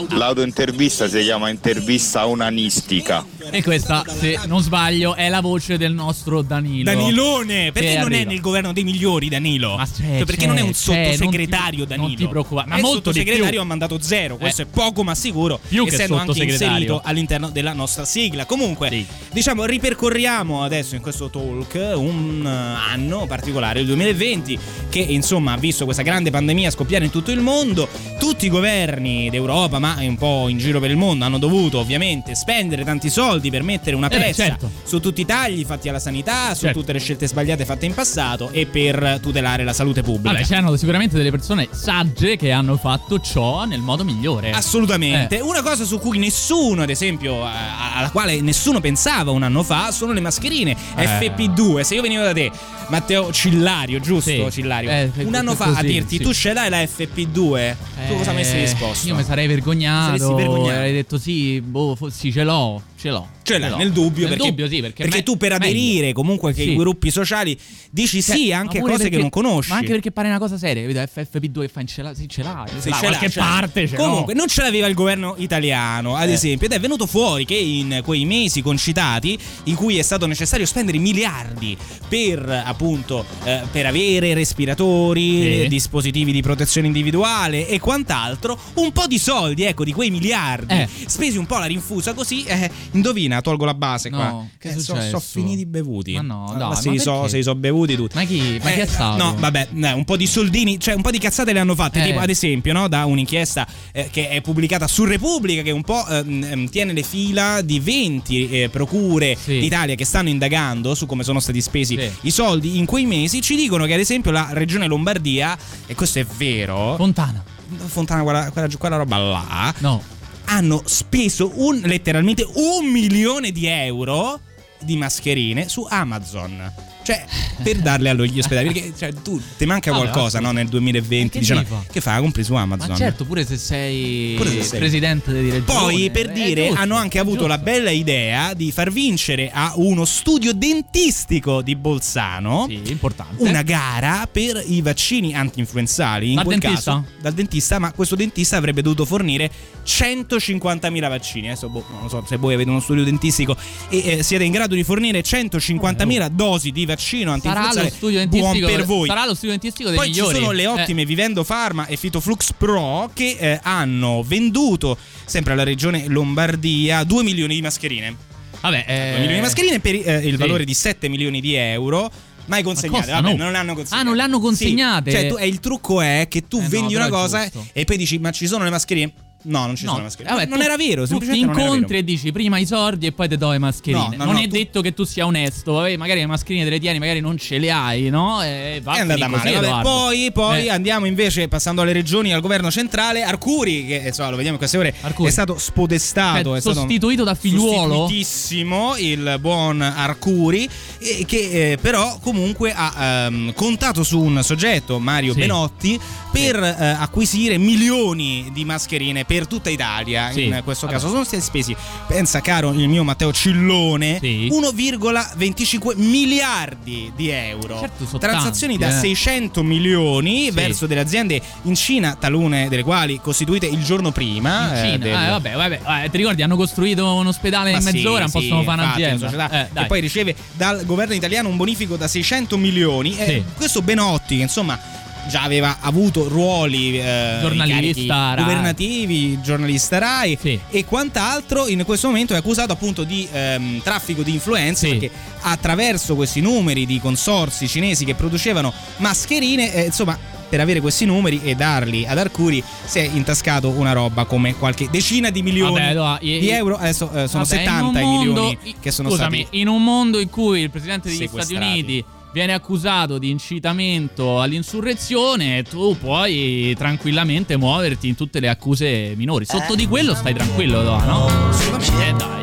L'autointervista si chiama intervista onanistica. E questa, se non sbaglio, è la voce del nostro Danilo. Danilone, perché non arriva. È nel governo dei migliori Danilo? Ma c'è, cioè, perché c'è, non è un sottosegretario, non ti, Danilo. Non ti preoccupare, ma è molto sottosegretario, ha mandato zero. Questo eh. è poco ma sicuro, più che essendo anche inserito all'interno della nostra sigla. Comunque, sì. diciamo, ripercorriamo adesso in questo talk un anno particolare, il duemilaventi, che insomma ha visto questa grande pandemia scoppiare in tutto il mondo. Tutti i governi d'Europa, ma un po' in giro per il mondo, hanno dovuto ovviamente spendere tanti soldi per mettere una pressa eh, certo. su tutti i tagli fatti alla sanità, su certo. tutte le scelte sbagliate fatte in passato e per tutelare la salute pubblica. Vabbè, c'erano sicuramente delle persone sagge che hanno fatto ciò nel modo migliore. Assolutamente. Eh. Una cosa su cui nessuno, ad esempio, alla quale nessuno pensava un anno fa, sono le mascherine eh. F P due. Se io venivo da te, Matteo Cillario, giusto? Sì. Cillario, eh, un anno fa così, a dirti sì. tu ce l'hai la F P due, eh, tu cosa mi sei risposto? Io mi sarei vergognato, avrei detto sì, boh, sì, ce l'ho, ce l'ho. Cioè, no, nel dubbio, nel perché, dubbio sì, perché, perché me, tu per aderire meglio. Comunque che sì. i gruppi sociali dici sì, sì anche cose perché, che non conosci. Ma anche perché pare una cosa seria, capito? F F P due che fa in ce l'ha, sì, ce l'ha, sì, da qualche ce l'ha. parte. Ce comunque no. non ce l'aveva il governo italiano, ad eh. esempio, ed è venuto fuori che in quei mesi concitati in cui è stato necessario spendere miliardi per appunto eh, per avere respiratori, sì. dispositivi di protezione individuale e quant'altro, un po' di soldi, ecco, di quei miliardi eh. spesi un po' alla rinfusa così, eh, indovina. Tolgo la base no, qua. Che è so, so finiti bevuti. Ma no, dai, ma si ma so, si so bevuti tutti. Ma chi? Ma eh, chi è stato? No, vabbè, no, un po' di soldini, cioè un po' di cazzate le hanno fatte, eh. tipo ad esempio, no, da un'inchiesta eh, che è pubblicata su Repubblica che un po' eh, tiene le fila di venti eh, procure sì. d'Italia che stanno indagando su come sono stati spesi sì. i soldi in quei mesi. Ci dicono che ad esempio la regione Lombardia, e questo è vero, Fontana. Fontana quella, quella, quella roba là. No. Hanno speso un, letteralmente un milione di euro di mascherine su Amazon. Cioè, per darle agli ospedali. Perché cioè, tu ti manca allora, qualcosa, no? Nel duemilaventi, diciamo, che fa? Compri su Amazon. Ma certo, pure se sei, pure se sei. presidente di regione. Poi, per dire, giusto, hanno anche avuto giusto. la bella idea di far vincere a uno studio dentistico di Bolzano sì, importante. una gara per i vaccini anti-influenzali. In dal quel dentista? Caso, dal dentista, ma questo dentista avrebbe dovuto fornire centocinquantamila vaccini. Adesso, boh, non lo so, se voi avete uno studio dentistico e eh, siete in grado di fornire centocinquantamila oh, dosi di vaccini. Vaccino antinfluenzale, buon per voi. Sarà lo studio dentistico dei Poi migliori. Ci sono le ottime eh. Vivendo Pharma e Fitoflux Pro che eh, hanno venduto sempre alla regione Lombardia due milioni di mascherine. Vabbè, eh, due milioni di mascherine per eh, il sì. valore di sette milioni di euro. Mai consegnate, ma vabbè, no. non l'hanno consegnate. Ah, non l'hanno consegnate. Sì. Cioè, tu, eh, il trucco è che tu eh vendi no, una cosa e poi dici "Ma ci sono le mascherine?" No, non ci no. sono le mascherine. Vabbè, non tu, era vero. Tu ti incontri e dici prima i soldi e poi ti do le mascherine. No, no, non no, è tu... detto che tu sia onesto. Vabbè, magari le mascherine te le tieni, magari non ce le hai, no? E va è andata male. Vabbè, poi poi eh. andiamo invece, passando alle regioni, al governo centrale. Arcuri, che insomma, lo vediamo in queste ore, Arcuri. è stato spodestato. Cioè, è sostituito è stato da Figliuolo. Sostituitissimo il buon Arcuri, eh, che eh, però comunque ha ehm, contato su un soggetto, Mario sì. Benotti, per eh. Eh, acquisire milioni di mascherine per tutta Italia sì. in questo caso. Allora, sono stati spesi, pensa caro il mio Matteo Cillone, sì. uno virgola venticinque miliardi di euro. Certo, transazioni tanti, da eh. seicento milioni sì. verso delle aziende in Cina, talune delle quali costituite il giorno prima. In Cina, eh, del... ah, vabbè, vabbè, vabbè, ti ricordi hanno costruito un ospedale ma in mezz'ora, non sì, possono sì, fare un'azienda. Eh, e poi riceve dal governo italiano un bonifico da seicento milioni. Sì. Eh, questo Benotti, che insomma già aveva avuto ruoli eh, giornalista Rai. governativi, giornalista Rai sì. e quant'altro, in questo momento è accusato appunto di ehm, traffico di influenze sì. perché attraverso questi numeri di consorzi cinesi che producevano mascherine, eh, insomma, per avere questi numeri e darli ad Arcuri si è intascato una roba come qualche decina di milioni vabbè, allora, i, di euro. Adesso eh, sono vabbè, settanta mondo, i milioni i, che sono scusami, stati in un mondo in cui il presidente degli Stati Uniti viene accusato di incitamento all'insurrezione, tu puoi tranquillamente muoverti in tutte le accuse minori. Sotto di quello stai tranquillo, no? Eh dai.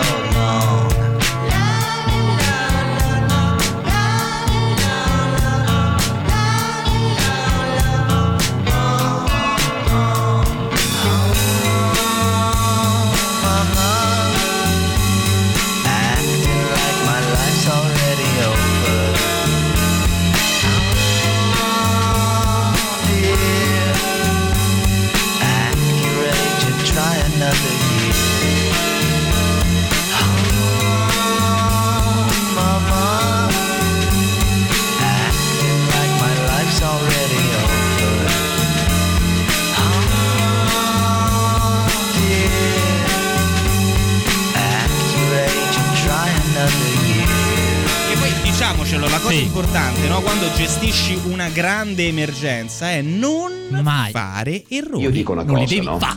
so long. La cosa sì. importante, no? Quando gestisci una grande emergenza è non Mai. fare errori. Io dico una non cosa, devi... no? Va.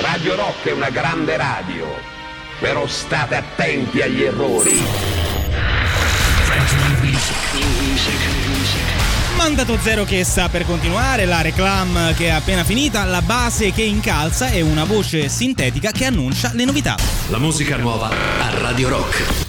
Radio Rock è una grande radio, però state attenti agli errori. Mandato zero che sta per continuare, la reclam che è appena finita, la base che incalza e una voce sintetica che annuncia le novità. La musica nuova a Radio Rock.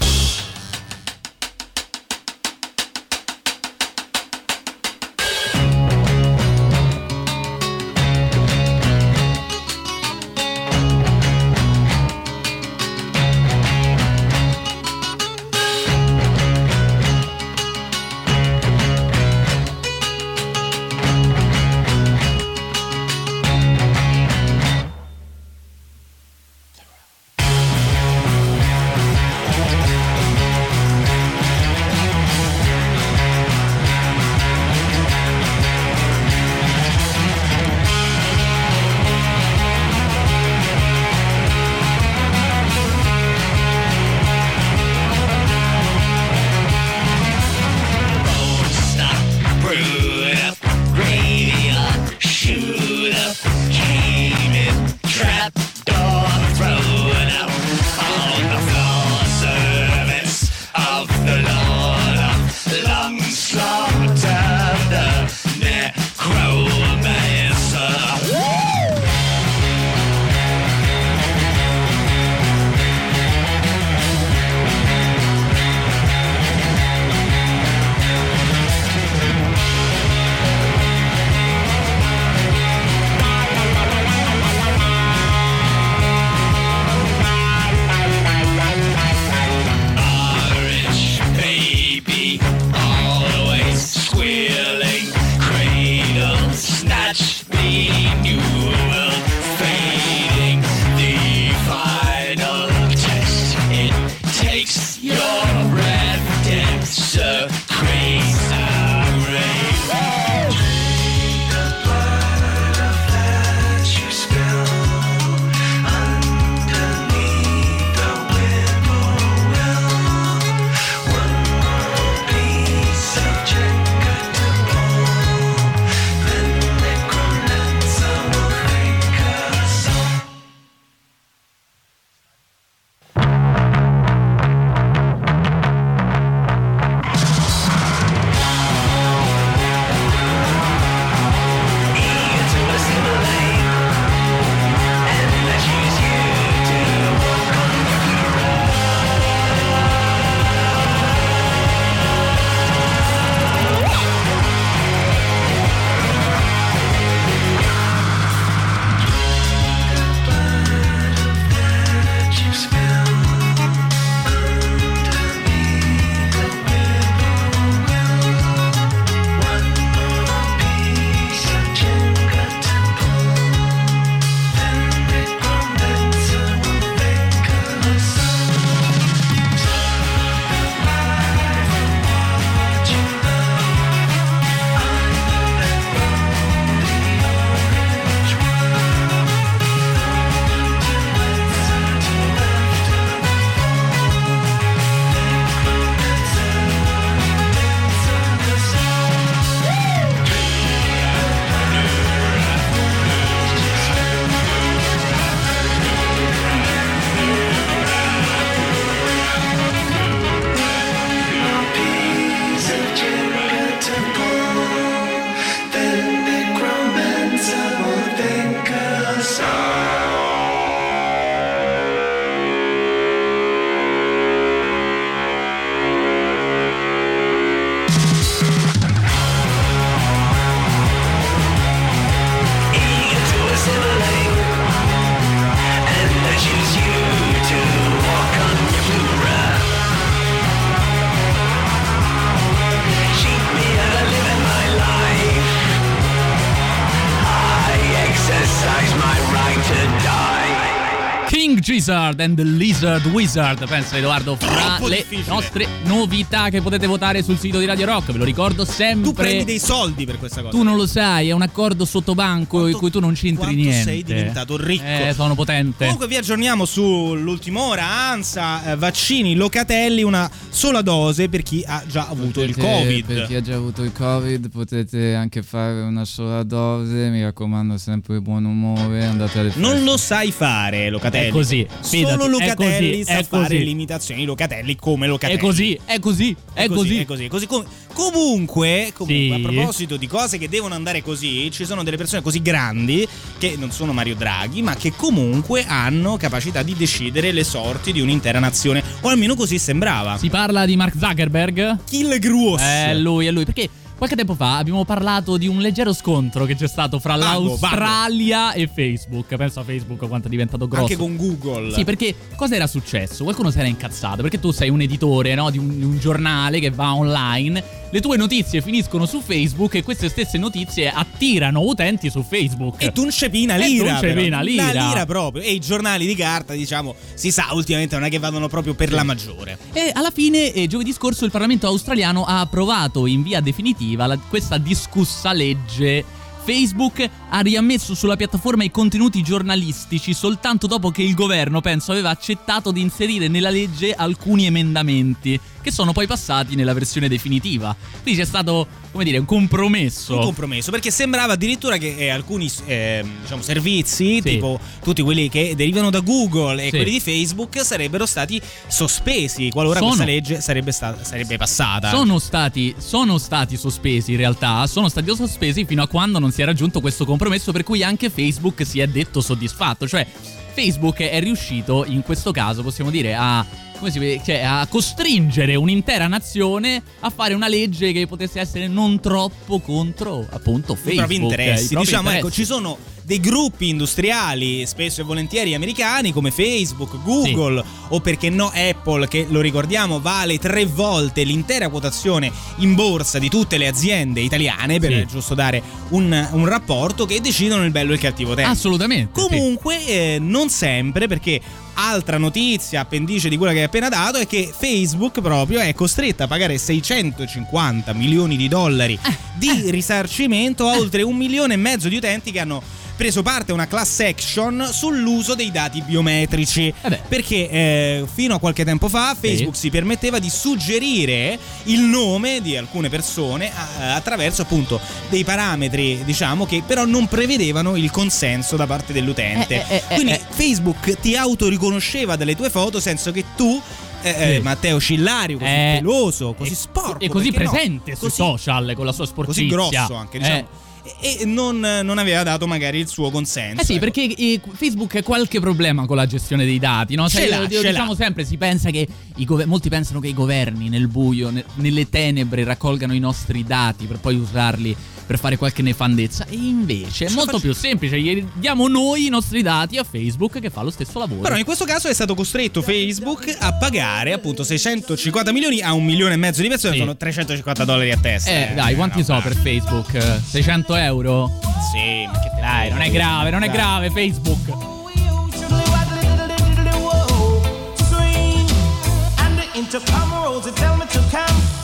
Gizzard and the Lizard Wizard, pensa Edoardo, fra Troppo le difficile. nostre novità che potete votare sul sito di Radio Rock, ve lo ricordo sempre. Tu prendi dei soldi per questa cosa. Tu non lo sai, è un accordo sottobanco quanto, in cui tu non c'entri niente. Sei diventato ricco. Eh, sono potente. Comunque vi aggiorniamo sull'ultima ora, ANSA, eh, vaccini, Locatelli, una sola dose per chi ha già avuto potete, il Covid. Per chi ha già avuto il Covid potete anche fare una sola dose, mi raccomando sempre buon umore, andate alle feste. Non lo sai fare, Locatelli. È così. Fidati, solo Locatelli è così, sa è fare così. L'imitazione di Locatelli come Locatelli. È così, è così, è, è così, così, è così. È così. Com- comunque, comunque sì. A proposito di cose che devono andare così, ci sono delle persone così grandi che non sono Mario Draghi, ma che comunque hanno capacità di decidere le sorti di un'intera nazione, o almeno così sembrava. Si parla di Mark Zuckerberg? Kill Gruos. È lui, è lui, perché qualche tempo fa abbiamo parlato di un leggero scontro che c'è stato fra Vago, l'Australia Vago. e Facebook. Penso a Facebook quanto è diventato grosso. Anche con Google. Sì, perché cosa era successo? Qualcuno si era incazzato, perché tu sei un editore, no, di un, di un giornale che va online, le tue notizie finiscono su Facebook e queste stesse notizie attirano utenti su Facebook. E tu non c'è pina lira. E lira. lira proprio. E i giornali di carta, diciamo, si sa, ultimamente non è che vadano proprio per sì. la maggiore. E alla fine, eh, giovedì scorso, il Parlamento australiano ha approvato in via definitiva La, questa discussa legge. Facebook ha riammesso sulla piattaforma i contenuti giornalistici soltanto dopo che il governo, penso, aveva accettato di inserire nella legge alcuni emendamenti che sono poi passati nella versione definitiva. Quindi c'è stato, come dire, un compromesso. Un compromesso, perché sembrava addirittura che eh, alcuni eh, diciamo servizi, sì. tipo tutti quelli che derivano da Google e sì. quelli di Facebook, sarebbero stati sospesi qualora sono, questa legge sarebbe, sta- sarebbe passata. Sono stati, sono stati sospesi in realtà, sono stati sospesi fino a quando non si è raggiunto questo compromesso, per cui anche Facebook si è detto soddisfatto, cioè Facebook è riuscito in questo caso, possiamo dire, a come si vede, cioè, a costringere un'intera nazione a fare una legge che potesse essere non troppo contro, appunto, Facebook. I propri interessi. I propri diciamo, interessi. Ecco, ci sono dei gruppi industriali, spesso e volentieri americani, come Facebook, Google sì. o perché no Apple, che lo ricordiamo vale tre volte l'intera quotazione in borsa di tutte le aziende italiane, per sì. giusto dare un, un rapporto, che decidono il bello e il cattivo tempo. Assolutamente. Comunque sì. eh, non sempre, perché altra notizia, appendice di quella che hai appena dato, è che Facebook proprio è costretta a pagare seicentocinquanta milioni di dollari eh, di eh, risarcimento a eh. oltre un milione e mezzo di utenti che hanno preso parte a una class action sull'uso dei dati biometrici. Eh perché eh, fino a qualche tempo fa Facebook sì. si permetteva di suggerire il nome di alcune persone a- attraverso appunto dei parametri, diciamo, che però non prevedevano il consenso da parte dell'utente. Eh, eh, eh, Quindi eh, eh. Facebook ti autoriconosceva dalle tue foto, senso che tu Eh, eh, Matteo Cillario, così eh, peloso, così eh, sporco e così presente no? sui social con la sua sporcizia, così grosso anche, diciamo eh. E non, non aveva dato magari il suo consenso. Eh sì, ecco. Perché eh, Facebook ha qualche problema con la gestione dei dati, no? Cioè, ce l'ha, ce diciamo l'ha. sempre, si pensa che i gov- molti pensano che i governi nel buio, ne- nelle tenebre raccolgano i nostri dati per poi usarli per fare qualche nefandezza. E invece è ce molto faccio... più semplice, gli diamo noi i nostri dati a Facebook che fa lo stesso lavoro. Però in questo caso è stato costretto Facebook a pagare appunto seicentocinquanta milioni a un milione e mezzo di persone, sì. sono trecentocinquanta dollari a testa. Eh, eh dai, quanti no, so no. per Facebook? seicento euro? Sì, ma che te dai, non è grave, non è grave Facebook.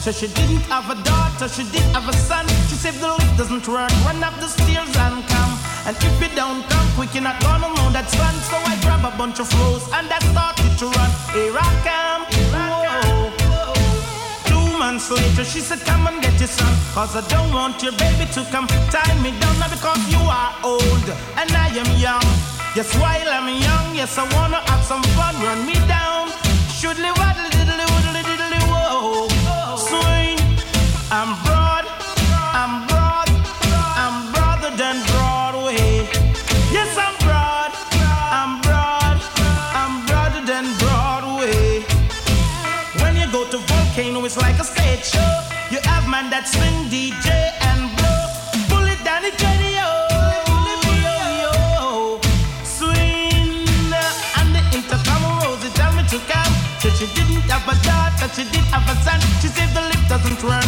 So she didn't have a daughter, she did have a son. She said the lift doesn't work, run up the stairs and come. And if you don't come quick, you're not gonna know that's fun. So I grab a bunch of rose and I started to run. Here I come, here I come. Two months later she said come and get your son, cause I don't want your baby to come tie me down. Now because you are old and I am young. Yes, while I'm young, yes, I wanna have some fun. Run me down, shoodly waddle diddly woodly diddly whoa. I'm broad, I'm broad, I'm broader than Broadway. Yes, I'm broad, I'm broad, I'm broader than Broadway. When you go to Volcano, it's like a stage show. You have man that swing, D J and blow. Pull it down the radio, yo, swing. And the intercom rose, it tell me to come. So she didn't have a daughter, she did have a son. She said the lift doesn't work.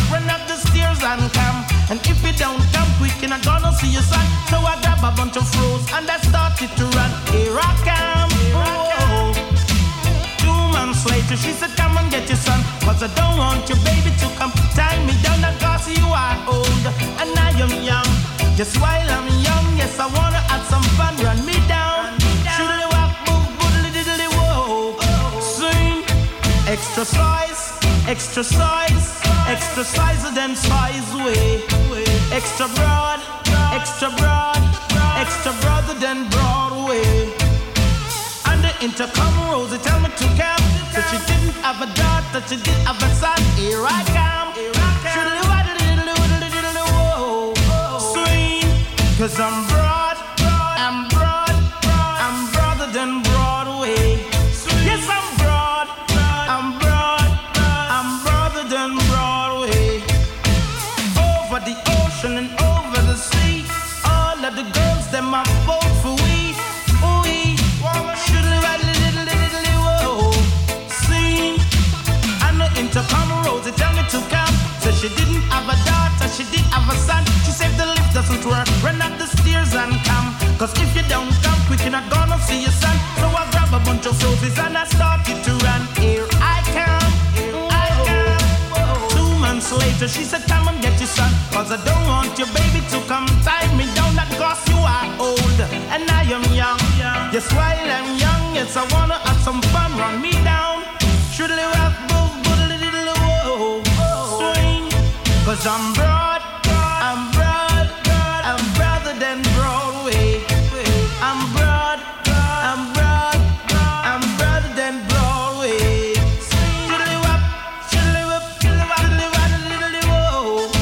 And come, and if you don't come quick, you're not gonna see your son. So I grab a bunch of froze and I started to run. Here I come, here I come. you. She said, come and get your son, cause I don't want your baby to come tie me down, cause you are old and I am young. Yes, while I'm young, yes, I wanna have some fun. Run me down, shoodily wop, boop, boodily diddily whoa. Sing, extra size, extra size, extra size of them size way. Extra broad, extra broad, extra broader than Broadway. Intercom Rosie tell me to come, that she didn't have a dot, that she did have a son. Here I come, here I come. Swing, 'cause I'm broad, I'm broad, I'm broader than Broadway. Yes, I'm broad, I'm broad, I'm broader than Broadway. Over the ocean and over the sea, all of the girls that my vote for we. To come, Rosie, tell me to come. Said she didn't have a daughter, she did have a son. She said the lift doesn't work, run up the stairs and come. 'Cause if you don't come quick, you're not gonna see your son. So I grab a bunch of roses and I started to run. Here I come, here I come. Two months later, she said, come and get your son. 'Cause I don't want your baby to come tie me down. That 'cause you are old and I am young. Yes, while I'm young, yes, I wanna have some fun. Run me down, shoodily wap, boo. Cause I'm broad, I'm broad, I'm broader than Broadway. I'm broad, I'm broad, I'm broader than Broadway. Diddly wop, diddly wop, diddly wop, diddly wop, diddly wop.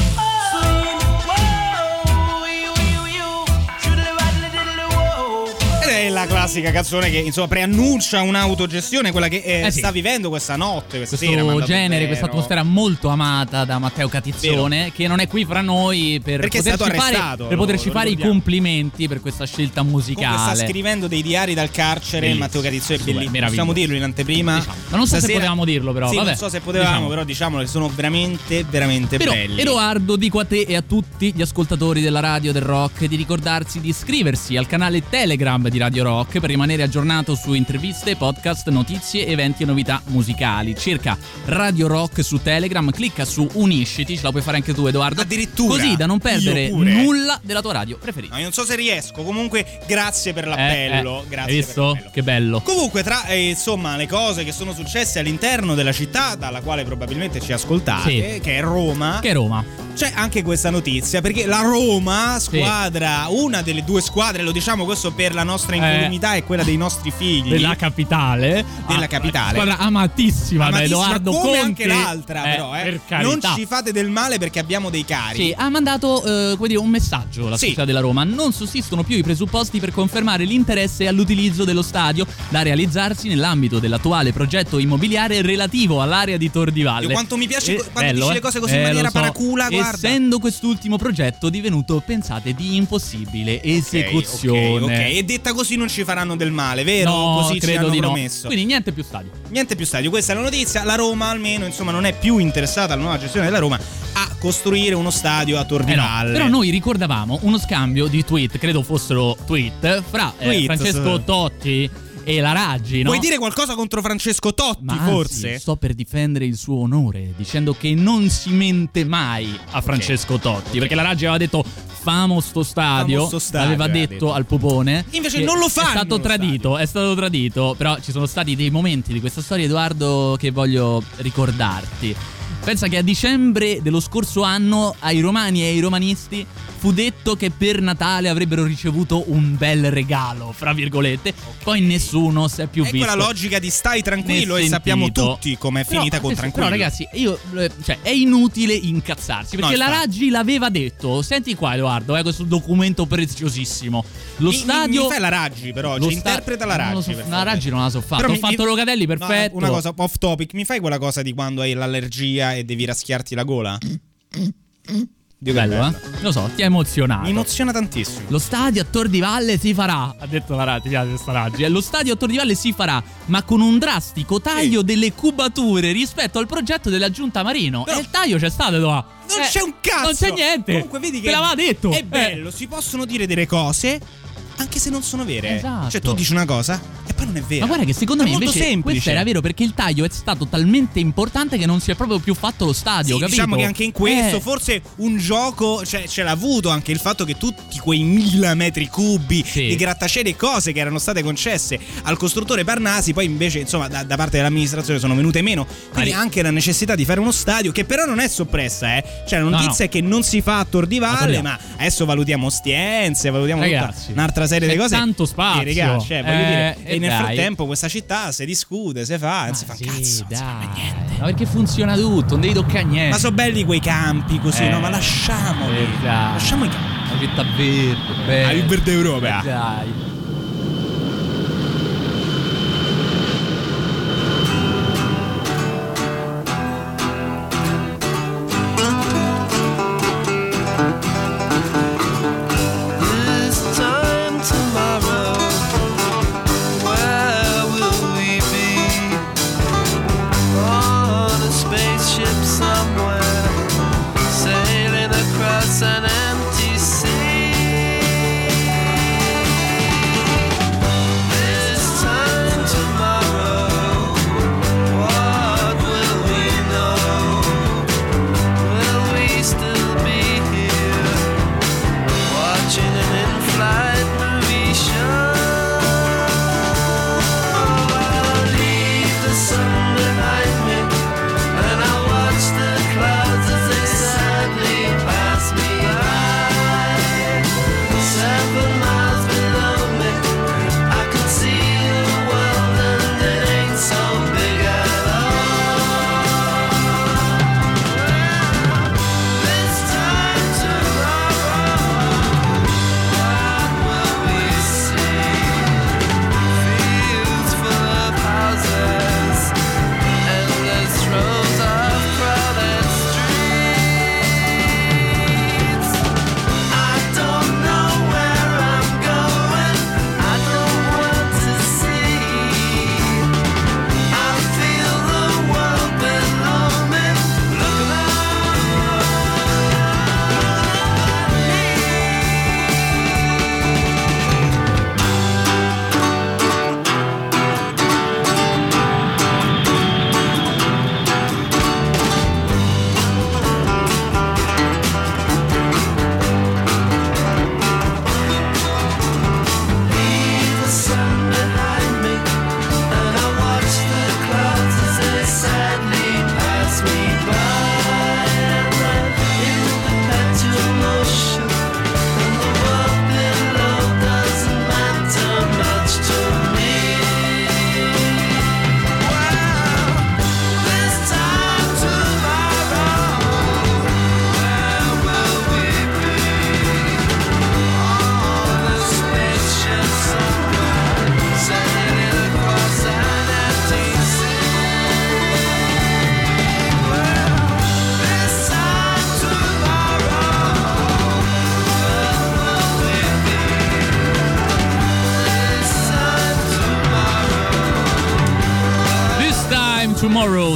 Swing, wow, you, you, you, diddly wop, diddly wop. Ed è la classica canzone che insomma preannuncia un'autogestione, quella che eh, eh sì. sta vivendo questa notte, questa questo sera, genere, davvero. Questa atmosfera molto amata da Matteo Catizzone, vero, che non è qui fra noi per Perché poterci fare, per poterci lo, fare lo i complimenti per questa scelta musicale. Comunque sta scrivendo dei diari dal carcere, bellissimo. Matteo Catizzone è bellissimo, possiamo dirlo in anteprima, diciamo. Ma non so Stasera... se potevamo dirlo però, sì, vabbè. Non so se potevamo, diciamo. Però diciamolo che sono veramente, veramente però, belli. Edoardo, dico a te e a tutti gli ascoltatori della Radio del Rock di ricordarsi di iscriversi al canale Telegram di Radio Rock per rimanere aggiornato su interviste, podcast, notizie, eventi e novità musicali. Cerca Radio Rock su Telegram, clicca su Unisciti, ce la puoi fare anche tu, Edoardo. Addirittura. Così da non perdere nulla della tua radio preferita. No, io non so se riesco, comunque grazie per l'appello. Eh, eh, grazie, hai visto? Per l'appello. Che bello. Comunque tra eh, insomma le cose che sono successe all'interno della città dalla quale probabilmente ci ascoltate, sì. che è Roma. Che è Roma. C'è anche questa notizia perché la Roma squadra, sì. una delle due squadre, lo diciamo questo per la nostra incolumità eh, e quella dei nostri figli. Della capitale. Della ah, capitale. Squadra amatissima, amatissima da Edoardo Conti. Come anche l'altra eh, però, eh. Per carità. Non ci fate del male perché abbiamo dei cari. Sì, ha mandato eh, come dire, un messaggio la sì. società della Roma. Non sussistono più i presupposti per confermare l'interesse all'utilizzo dello stadio da realizzarsi nell'ambito dell'attuale progetto immobiliare relativo all'area di Tor di Valle. Io quanto mi piace eh, quando bello, dici eh? le cose così eh, in maniera so. paracula. Guarda. Essendo quest'ultimo progetto divenuto, pensate, di impossibile esecuzione. Ok, ok, okay. E detta così non ci faranno del male, vero? No, così credo ci hanno di promesso. No. Quindi niente più stadio. Niente più stadio, questa è la notizia. La Roma almeno, insomma, non è più interessata alla nuova gestione della Roma a costruire uno stadio a Tor di Valle. Eh no, però noi ricordavamo uno scambio di tweet, credo fossero tweet, fra tweet, eh, Francesco so. Totti e la Raggi, no? Vuoi dire qualcosa contro Francesco Totti, Ma forse? Anzi, sto per difendere il suo onore, dicendo che non si mente mai a Francesco okay. Totti, okay. perché la Raggi aveva detto famo sto stadio, famo sto stadio l'aveva detto, detto al Pupone. Invece non lo fanno. È stato tradito, è stato tradito, però ci sono stati dei momenti di questa storia, Edoardo, che voglio ricordarti. Pensa che a dicembre dello scorso anno ai romani e ai romanisti fu detto che per Natale avrebbero ricevuto un bel regalo, fra virgolette, okay. poi nessuno si è più ecco visto. Ecco la logica di stai tranquillo e sentito. Sappiamo tutti com'è però, finita con tranquillo. Però ragazzi, io cioè è inutile incazzarsi perché no, la Raggi l'aveva detto. Senti qua Edoardo, eh, questo documento preziosissimo. Lo mi, stadio mi fai la Raggi però, ci cioè, sta... interpreta la Raggi. So, per la Raggi non la so fatta. Ho mi, fatto mi... Locatelli perfetto. No, una cosa off topic, mi fai quella cosa di quando hai l'allergia e devi raschiarti la gola? Dio bello, bello, eh? Lo so, ti ha emozionato. Mi emoziona tantissimo. Lo stadio a Tor di Valle si farà, ha detto la Raggi, questa Raggi. Lo stadio a Tor di Valle si farà, ma con un drastico taglio sì. delle cubature rispetto al progetto della Giunta Marino. Però... E il taglio c'è stato là. Non eh, c'è un cazzo. Non c'è niente. Comunque vedi che te l'aveva detto. È bello, eh. si possono dire delle cose anche se non sono vere. Esatto. Cioè tu dici una cosa e poi non è vera. Ma guarda che secondo è me molto invece semplice. Questo era vero, perché il taglio è stato talmente importante che non si è proprio più fatto lo stadio, sì, capito? Diciamo che anche in questo eh. forse un gioco, cioè, ce l'ha avuto anche il fatto che tutti quei mille metri cubi sì. di grattacieli e cose che erano state concesse al costruttore Parnasi poi invece insomma da, da parte dell'amministrazione sono venute meno. Quindi Ari. anche la necessità di fare uno stadio, che però non è soppressa, eh. Cioè la notizia no, no. è che non si fa a Tor di Valle, ma, ma adesso valutiamo Ostiense, valutiamo tutta un'altra serie di cose. Tanto spazio, eh, regà, cioè, eh, voglio dire, eh, e nel dai. frattempo questa città si discute, si fa, non si fa un sì, cazzo, dai. non si fa niente. Ma no, perché funziona tutto, non devi toccare niente. Ma sono belli quei campi così, eh, no? Ma lasciamoli, esatto. lasciamo i campi. La città verde, la libertà europea. Dai.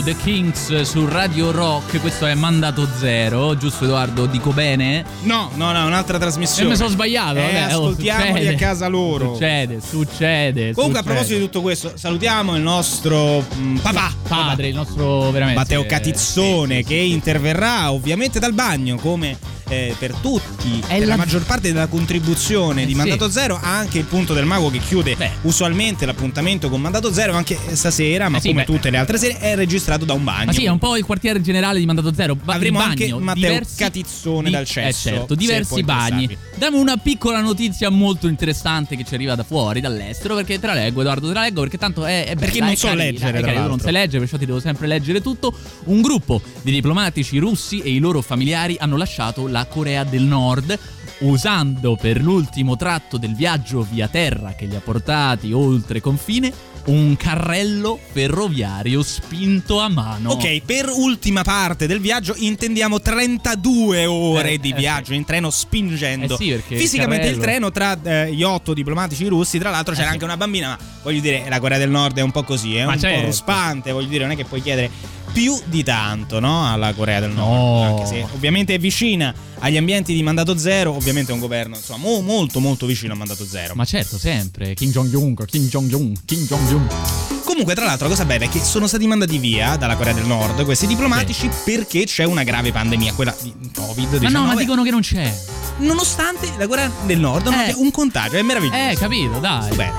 The Kings su Radio Rock, questo è Mandato Zero, giusto Edoardo? Dico bene? No, no, no, un'altra trasmissione. Mi sono sbagliato. Eh, vabbè, ascoltiamoli oh, a casa loro. Succede, succede. Comunque succede. A proposito di tutto questo, salutiamo il nostro mh, papà, padre, il nostro veramente Matteo Catizzone, eh, sì, sì, che sì, sì. interverrà ovviamente dal bagno come eh, per tutti. È per la... la maggior parte della contribuzione eh, di Mandato sì. Zero, ha anche il punto del mago che chiude beh. usualmente l'appuntamento con Mandato Zero anche stasera, ma eh, sì, come beh. tutte le altre sere è registrato da un bagno. Ma sì, è un po' il quartiere generale di Mandato Zero. Ba- Avremo bagno, anche Matteo diversi... Catizzone di... dal cesso. Eh, certo, diversi bagni. Diamo una piccola notizia molto interessante che ci arriva da fuori, dall'estero, perché te la leggo Edoardo, te la leggo perché tanto è, è bella, perché non è so carina, leggere, carina, tu non sai leggere, perciò ti devo sempre leggere tutto. Un gruppo di diplomatici russi e i loro familiari hanno lasciato la Corea del Nord, usando per l'ultimo tratto del viaggio via terra che li ha portati oltre confine un carrello ferroviario spinto a mano. Ok, per ultima parte del viaggio intendiamo trentadue ore eh, di eh, viaggio in treno spingendo. Eh sì, perché fisicamente il, il treno tra eh, gli otto diplomatici russi, tra l'altro c'era eh, anche una bambina, ma voglio dire la Corea del Nord è un po' così, è ma un certo. po' ruspante, voglio dire, non è che puoi chiedere più di tanto, no? Alla Corea del Nord, no. anche se ovviamente è vicina agli ambienti di Mandato Zero, ovviamente è un governo insomma mo, molto molto vicino a mandato zero. Ma certo, sempre Kim Jong-un, Kim Jong-un, Kim Jong-un. Comunque, tra l'altro, la cosa bella è che sono stati mandati via dalla Corea del Nord questi diplomatici, sì, perché c'è una grave pandemia, quella di Covid diciannove. Ma no, ma dicono che non c'è, nonostante la Corea del Nord non eh. abbia un contagio. È meraviglioso. Eh, capito, dai. Vabbè.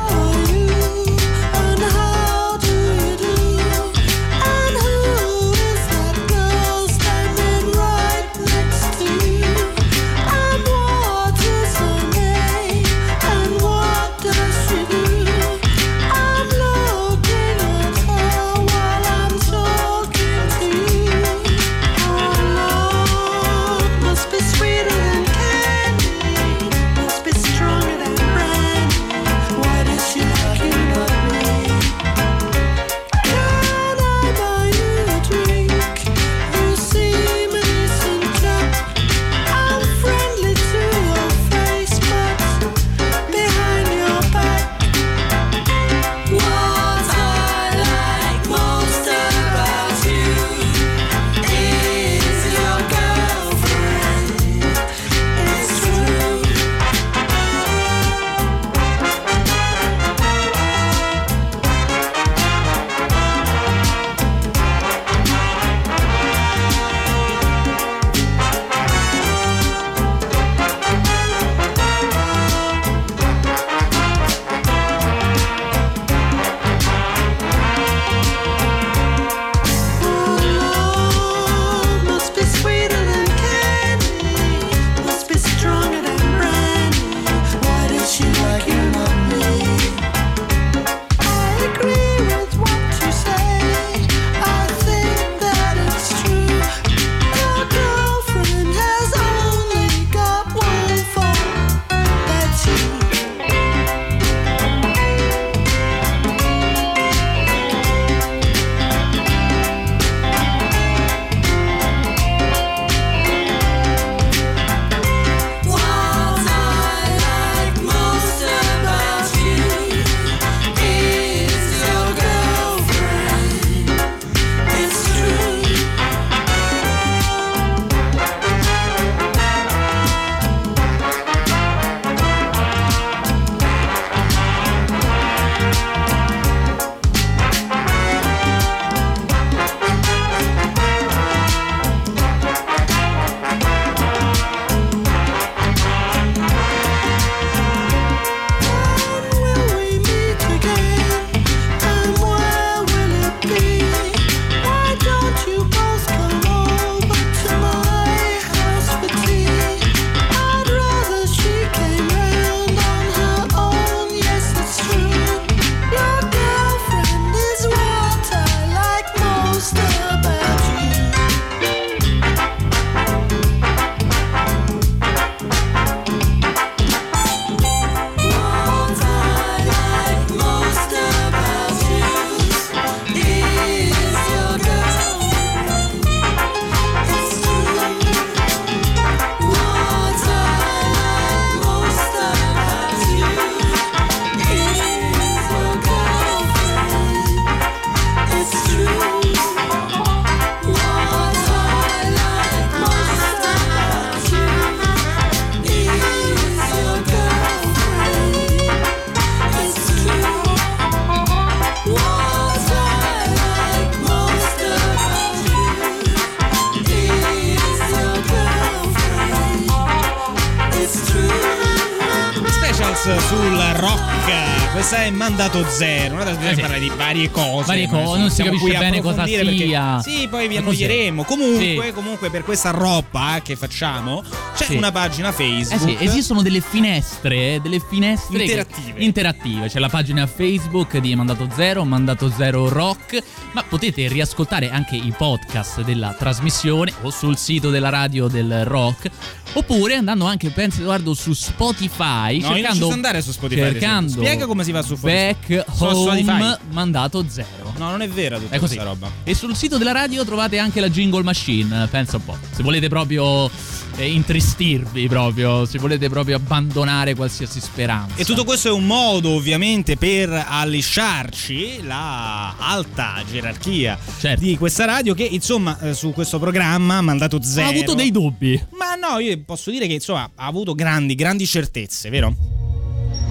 Mandato zero, una trasmissione eh sì. parla di varie cose, varie cose, non si capisce bene cosa sia. Perché, sì, poi vi annoieremo. Comunque, sì. comunque per questa roba che facciamo c'è sì. una pagina Facebook. Eh sì, esistono delle finestre, delle finestre interattive. Che, interattive. C'è la pagina Facebook di Mandato Zero, Mandato Zero Rock, ma potete riascoltare anche i podcast della trasmissione o sul sito della radio del rock. Oppure andando anche, penso Edoardo, su Spotify. No, cercando, io non ci so andare su Spotify. Cercando, spiega come si va su Spotify. Back Home Mandato Zero. No, non è vera tutta questa roba. E sul sito della radio trovate anche la jingle machine. Pensa un po'. Se volete proprio eh, intristirvi proprio, se volete proprio abbandonare qualsiasi speranza. E tutto questo è un modo ovviamente per allisciarci la alta gerarchia, certo, di questa radio, che insomma su questo programma ha mandato zero. Ha avuto dei dubbi. Ma no, io posso dire che insomma ha avuto grandi, grandi certezze, vero?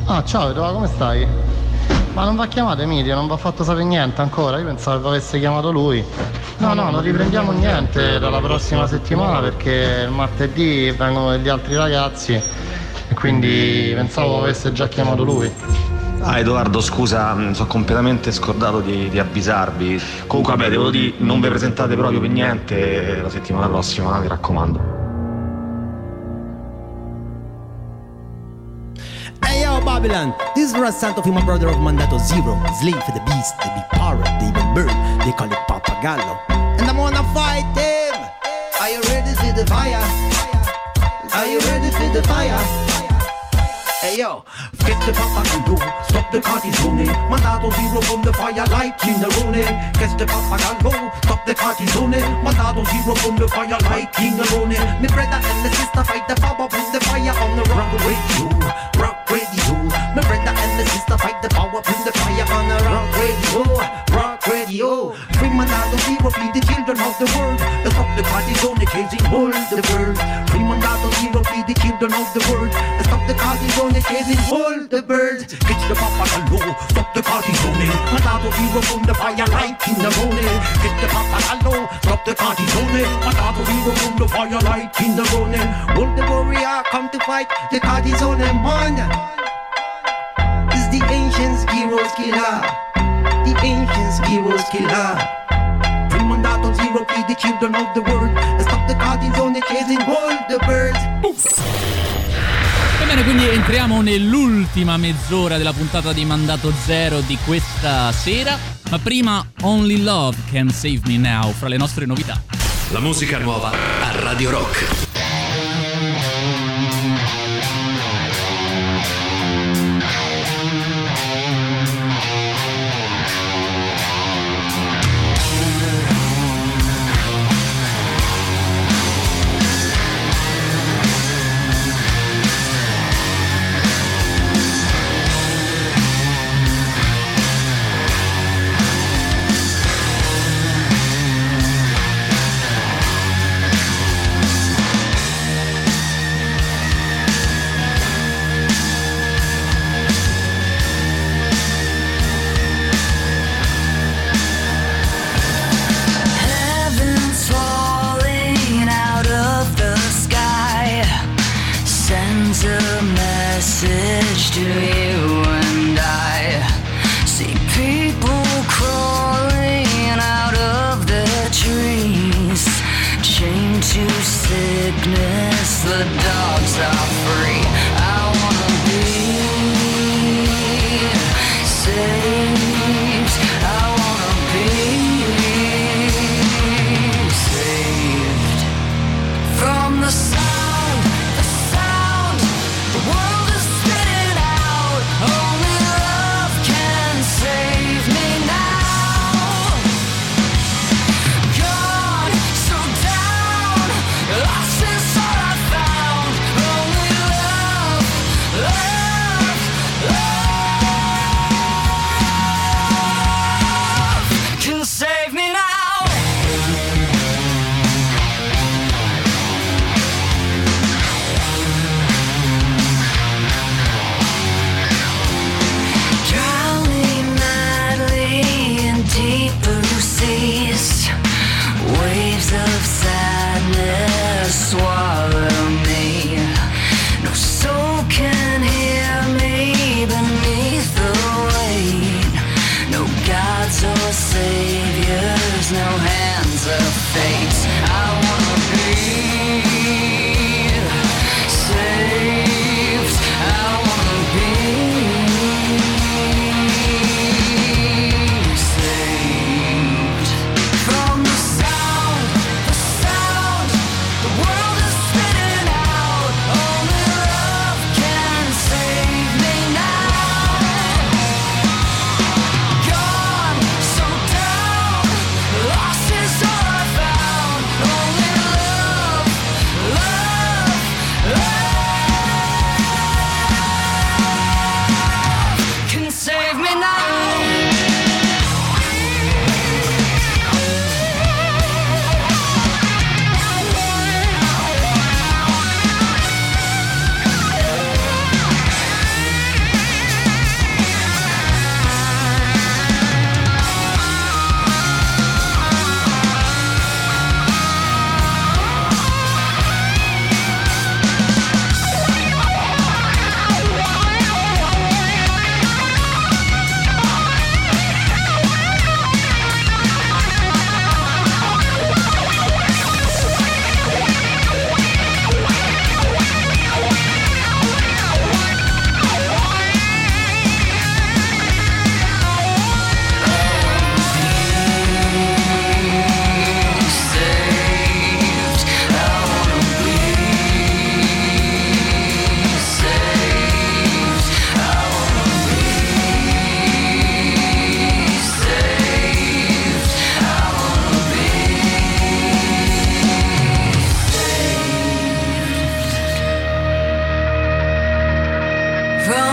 Ah, ciao Edoardo, come stai? Ma non va chiamato Emilio, non va fatto sapere niente ancora. Io pensavo che avesse chiamato lui. No, no, non riprendiamo niente dalla prossima settimana, perché il martedì vengono gli altri ragazzi, e quindi pensavo avesse già chiamato lui. Ah, Edoardo, scusa, sono completamente scordato di, di avvisarvi. Comunque, vabbè, devo dire, non vi presentate proprio per niente la settimana prossima, mi raccomando. Babylon, this is Rossano of my brother of Mandato Zero, slave for the beast, they be parrot, they be bird, they call it Papagallo, and I'm gonna fight them. Are you ready for the fire? Are you ready for the fire? Hey yo, get the Papa Gallo, stop the Catizzone, Mandato Zero from the fire like Cinerone. Get the Papa Gallo, stop the Catizzone, Mandato Zero from the fire like Cinerone. My brother and my sister fight the power with the fire on the rock with you, rock. Radio, my brother and my sister fight the power, bring the fire on the rock radio, rock radio. Bring Mandato Zero, feed the children of the world. Let's stop the Catizzone, the chasing world, the bird. Bring Mandato Zero, feed the children of the world. Let's stop the Catizzone, the chasing world, the birds. Catch the Papagallo, stop the Catizzone. Mandato Zero from the fire light in the morning. Catch the Papagallo, stop the Catizzone. Mandato Zero from the fire light in the morning. All the warrior come to fight the Catizzone man. Is the ancient heroes killer, the ancient heroes killer. Bring Mandato Zero, feed the children of the world, and stop the Catizzone chasing all the birds. Ebbene, quindi entriamo nell'ultima mezz'ora della puntata di Mandato Zero di questa sera, ma prima Only Love Can Save Me Now fra le nostre novità. La musica nuova a Radio Rock. The sound, the sound, the world is spitting out.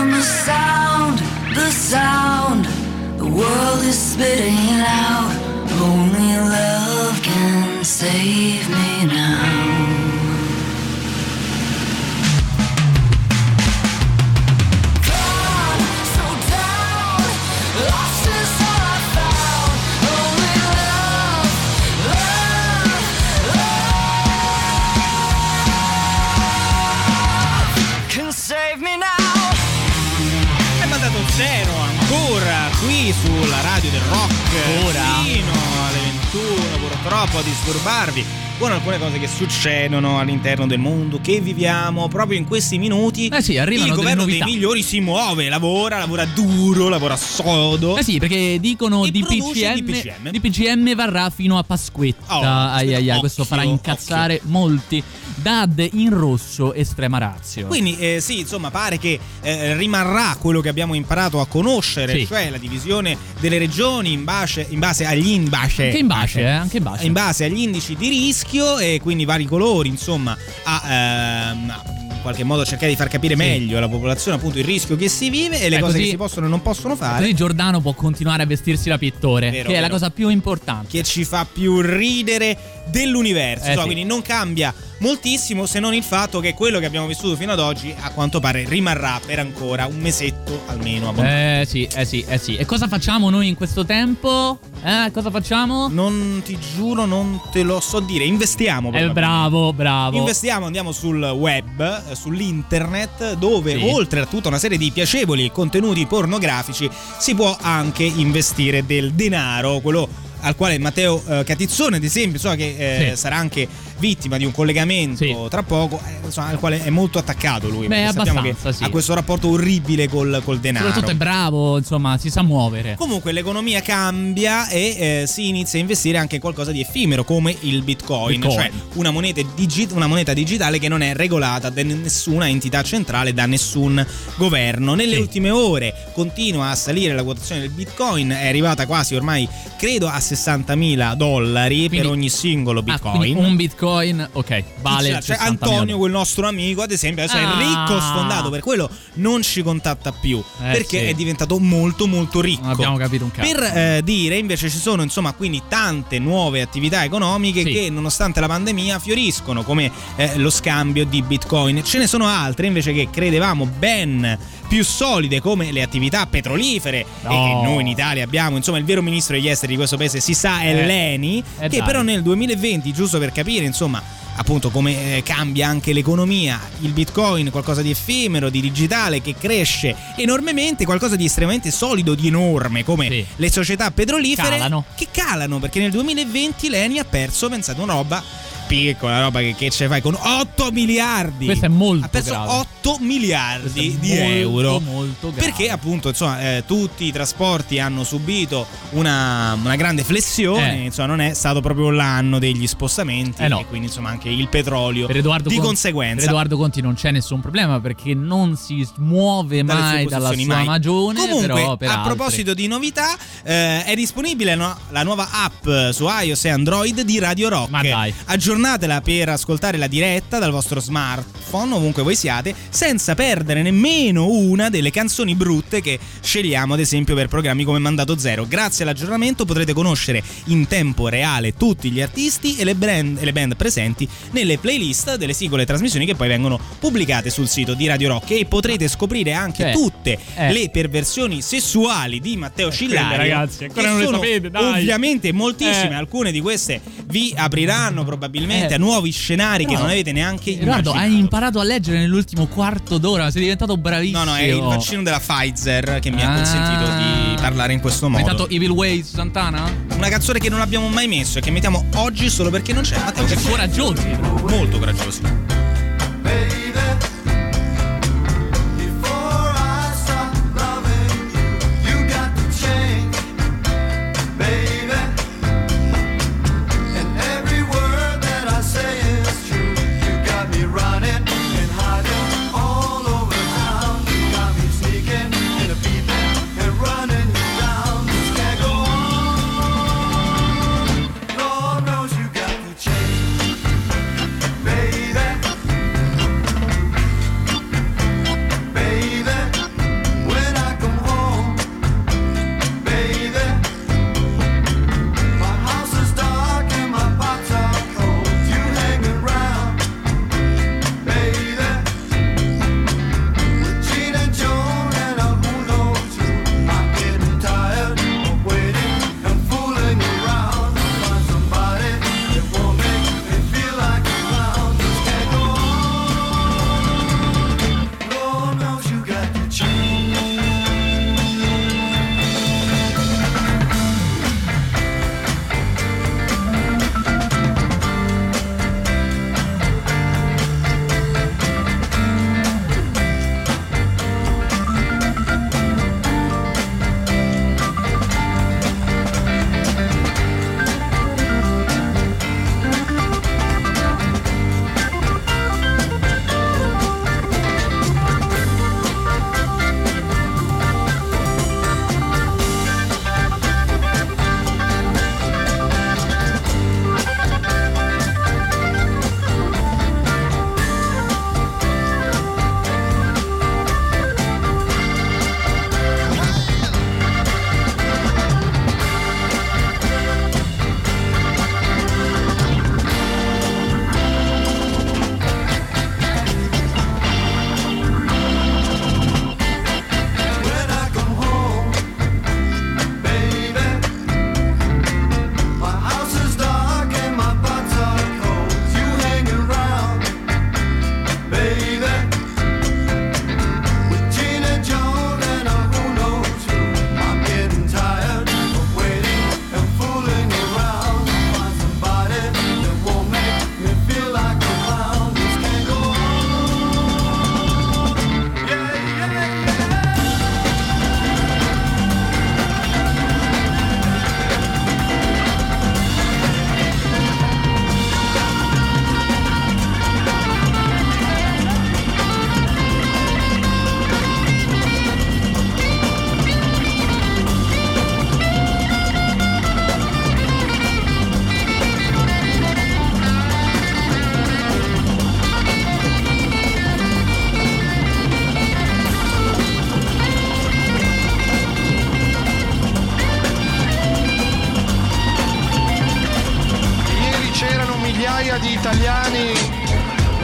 and the sound, the sound, the world is spitting out. Only love can save me now. Zero ancora qui sulla radio del rock ora. Fino alle ventuno, purtroppo a disturbarvi con alcune cose che succedono all'interno del mondo che viviamo proprio in questi minuti. Eh sì, arrivano il governo dei migliori, si muove, lavora, lavora duro, lavora sodo. Eh sì, perché dicono D P C M, D P C M varrà fino a Pasquetta. Oh, ai, ai, ai, questo farà incazzare occhio. molti. D A D in rosso, estrema ratio. Quindi eh, sì, insomma, pare che eh, rimarrà quello che abbiamo imparato a conoscere, sì. Cioè la divisione delle regioni in base, in base agli in base, anche in base, eh, anche in base, in base agli indici di rischio. E quindi vari colori, insomma, a, ehm, in qualche modo cercare di far capire meglio alla popolazione appunto il rischio che si vive e le eh, cose così, che si possono e non possono fare. Così Giordano può continuare a vestirsi da pittore, vero, che vero. È la cosa più importante, che ci fa più ridere dell'universo, eh, cioè, sì. Quindi non cambia moltissimo, se non il fatto che quello che abbiamo vissuto fino ad oggi a quanto pare rimarrà per ancora un mesetto almeno. Eh sì, eh sì, eh sì. E cosa facciamo noi in questo tempo? Eh, cosa facciamo? Non ti giuro, non te lo so dire. Investiamo. Eh, bravo, bravo. Investiamo, andiamo sul web, sull'internet, dove sì. Oltre a tutta una serie di piacevoli contenuti pornografici si può anche investire del denaro, quello al quale Matteo eh, Catizzone, ad esempio, so che eh, sì. sarà anche vittima di un collegamento sì. tra poco, eh, insomma, al quale è molto attaccato lui. Beh, sappiamo che sì. ha questo rapporto orribile col, col denaro. Soprattutto è bravo, insomma, si sa muovere. Comunque l'economia cambia e eh, si inizia a investire anche in qualcosa di effimero come il Bitcoin, Bitcoin. Cioè una moneta, digi- una moneta digitale che non è regolata da nessuna entità centrale, da nessun governo. Nelle sì. ultime ore continua a salire la quotazione del Bitcoin, è arrivata quasi ormai, credo, a sessantamila dollari, quindi, per ogni singolo Bitcoin. Ah, un Bitcoin, ok, vale. C'è, c'è Antonio, quel nostro amico, ad esempio, adesso ah. è ricco, sfondato, per quello non ci contatta più, eh, perché sì. è diventato molto molto ricco. Non abbiamo capito un cazzo. Per eh, dire, invece, ci sono, insomma, quindi tante nuove attività economiche sì. che nonostante la pandemia fioriscono, come eh, lo scambio di Bitcoin. Ce ne sono altre invece che credevamo ben più solide, come le attività petrolifere, no. e che noi in Italia abbiamo, insomma, il vero ministro degli esteri di questo paese, si sa, è eh, l'Eni, eh, che dai. Però nel duemilaventi, giusto per capire, insomma, appunto come eh, cambia anche l'economia, il Bitcoin, qualcosa di effimero, di digitale, che cresce enormemente, qualcosa di estremamente solido, di enorme, come sì. le società petrolifere, calano. Che calano, perché nel duemilaventi l'Eni ha perso, pensate, una roba piccola, roba che, che ce fai con otto miliardi. Questo è molto ha perso grave. otto miliardi di molto, euro molto grave. Perché appunto, insomma, eh, tutti i trasporti hanno subito una, una grande flessione, eh. insomma, non è stato proprio l'anno degli spostamenti, eh no. e quindi, insomma, anche il petrolio per Edoardo di Conti, conseguenza. Per Edoardo Conti non c'è nessun problema, perché non si muove dalle mai sue dalla sua mai. Magione. Comunque, però per a altri. Proposito di novità, eh, è disponibile no, la nuova app su iOS e Android di Radio Rock. Ma dai. Aggiornatela per ascoltare la diretta dal vostro smartphone, ovunque voi siate, senza perdere nemmeno una delle canzoni brutte che scegliamo, ad esempio, per programmi come Mandato Zero. Grazie all'aggiornamento potrete conoscere in tempo reale tutti gli artisti e le brand, e le band presenti nelle playlist delle singole trasmissioni che poi vengono pubblicate sul sito di Radio Rock, e potrete scoprire anche eh, tutte eh. le perversioni sessuali di Matteo eh, Cillario, ragazzi, ancora non le sapete, dai. Ovviamente moltissime, eh. alcune di queste vi apriranno probabilmente eh. a nuovi scenari no. che non avete neanche Edoardo, immaginato. Hai imparato a leggere nell'ultimo quarto d'ora, sei diventato bravissimo. No no, è il vaccino della Pfizer che mi ah. ha consentito di parlare in questo modo. Hai dato Evil Ways Santana? Una canzone che non abbiamo mai messo e che mettiamo oggi solo perché non c'è Matteo, che è coraggioso. Molto coraggioso.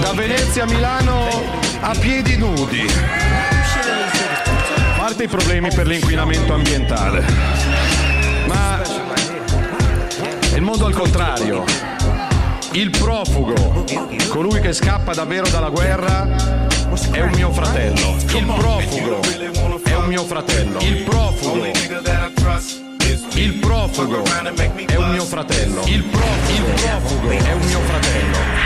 da Venezia a Milano a piedi nudi. A parte i problemi per l'inquinamento ambientale, ma è il mondo al contrario. Il profugo, colui che scappa davvero dalla guerra, è un mio fratello. Il profugo è un mio fratello. Il profugo, il profugo è un mio fratello. Il profugo è un mio fratello.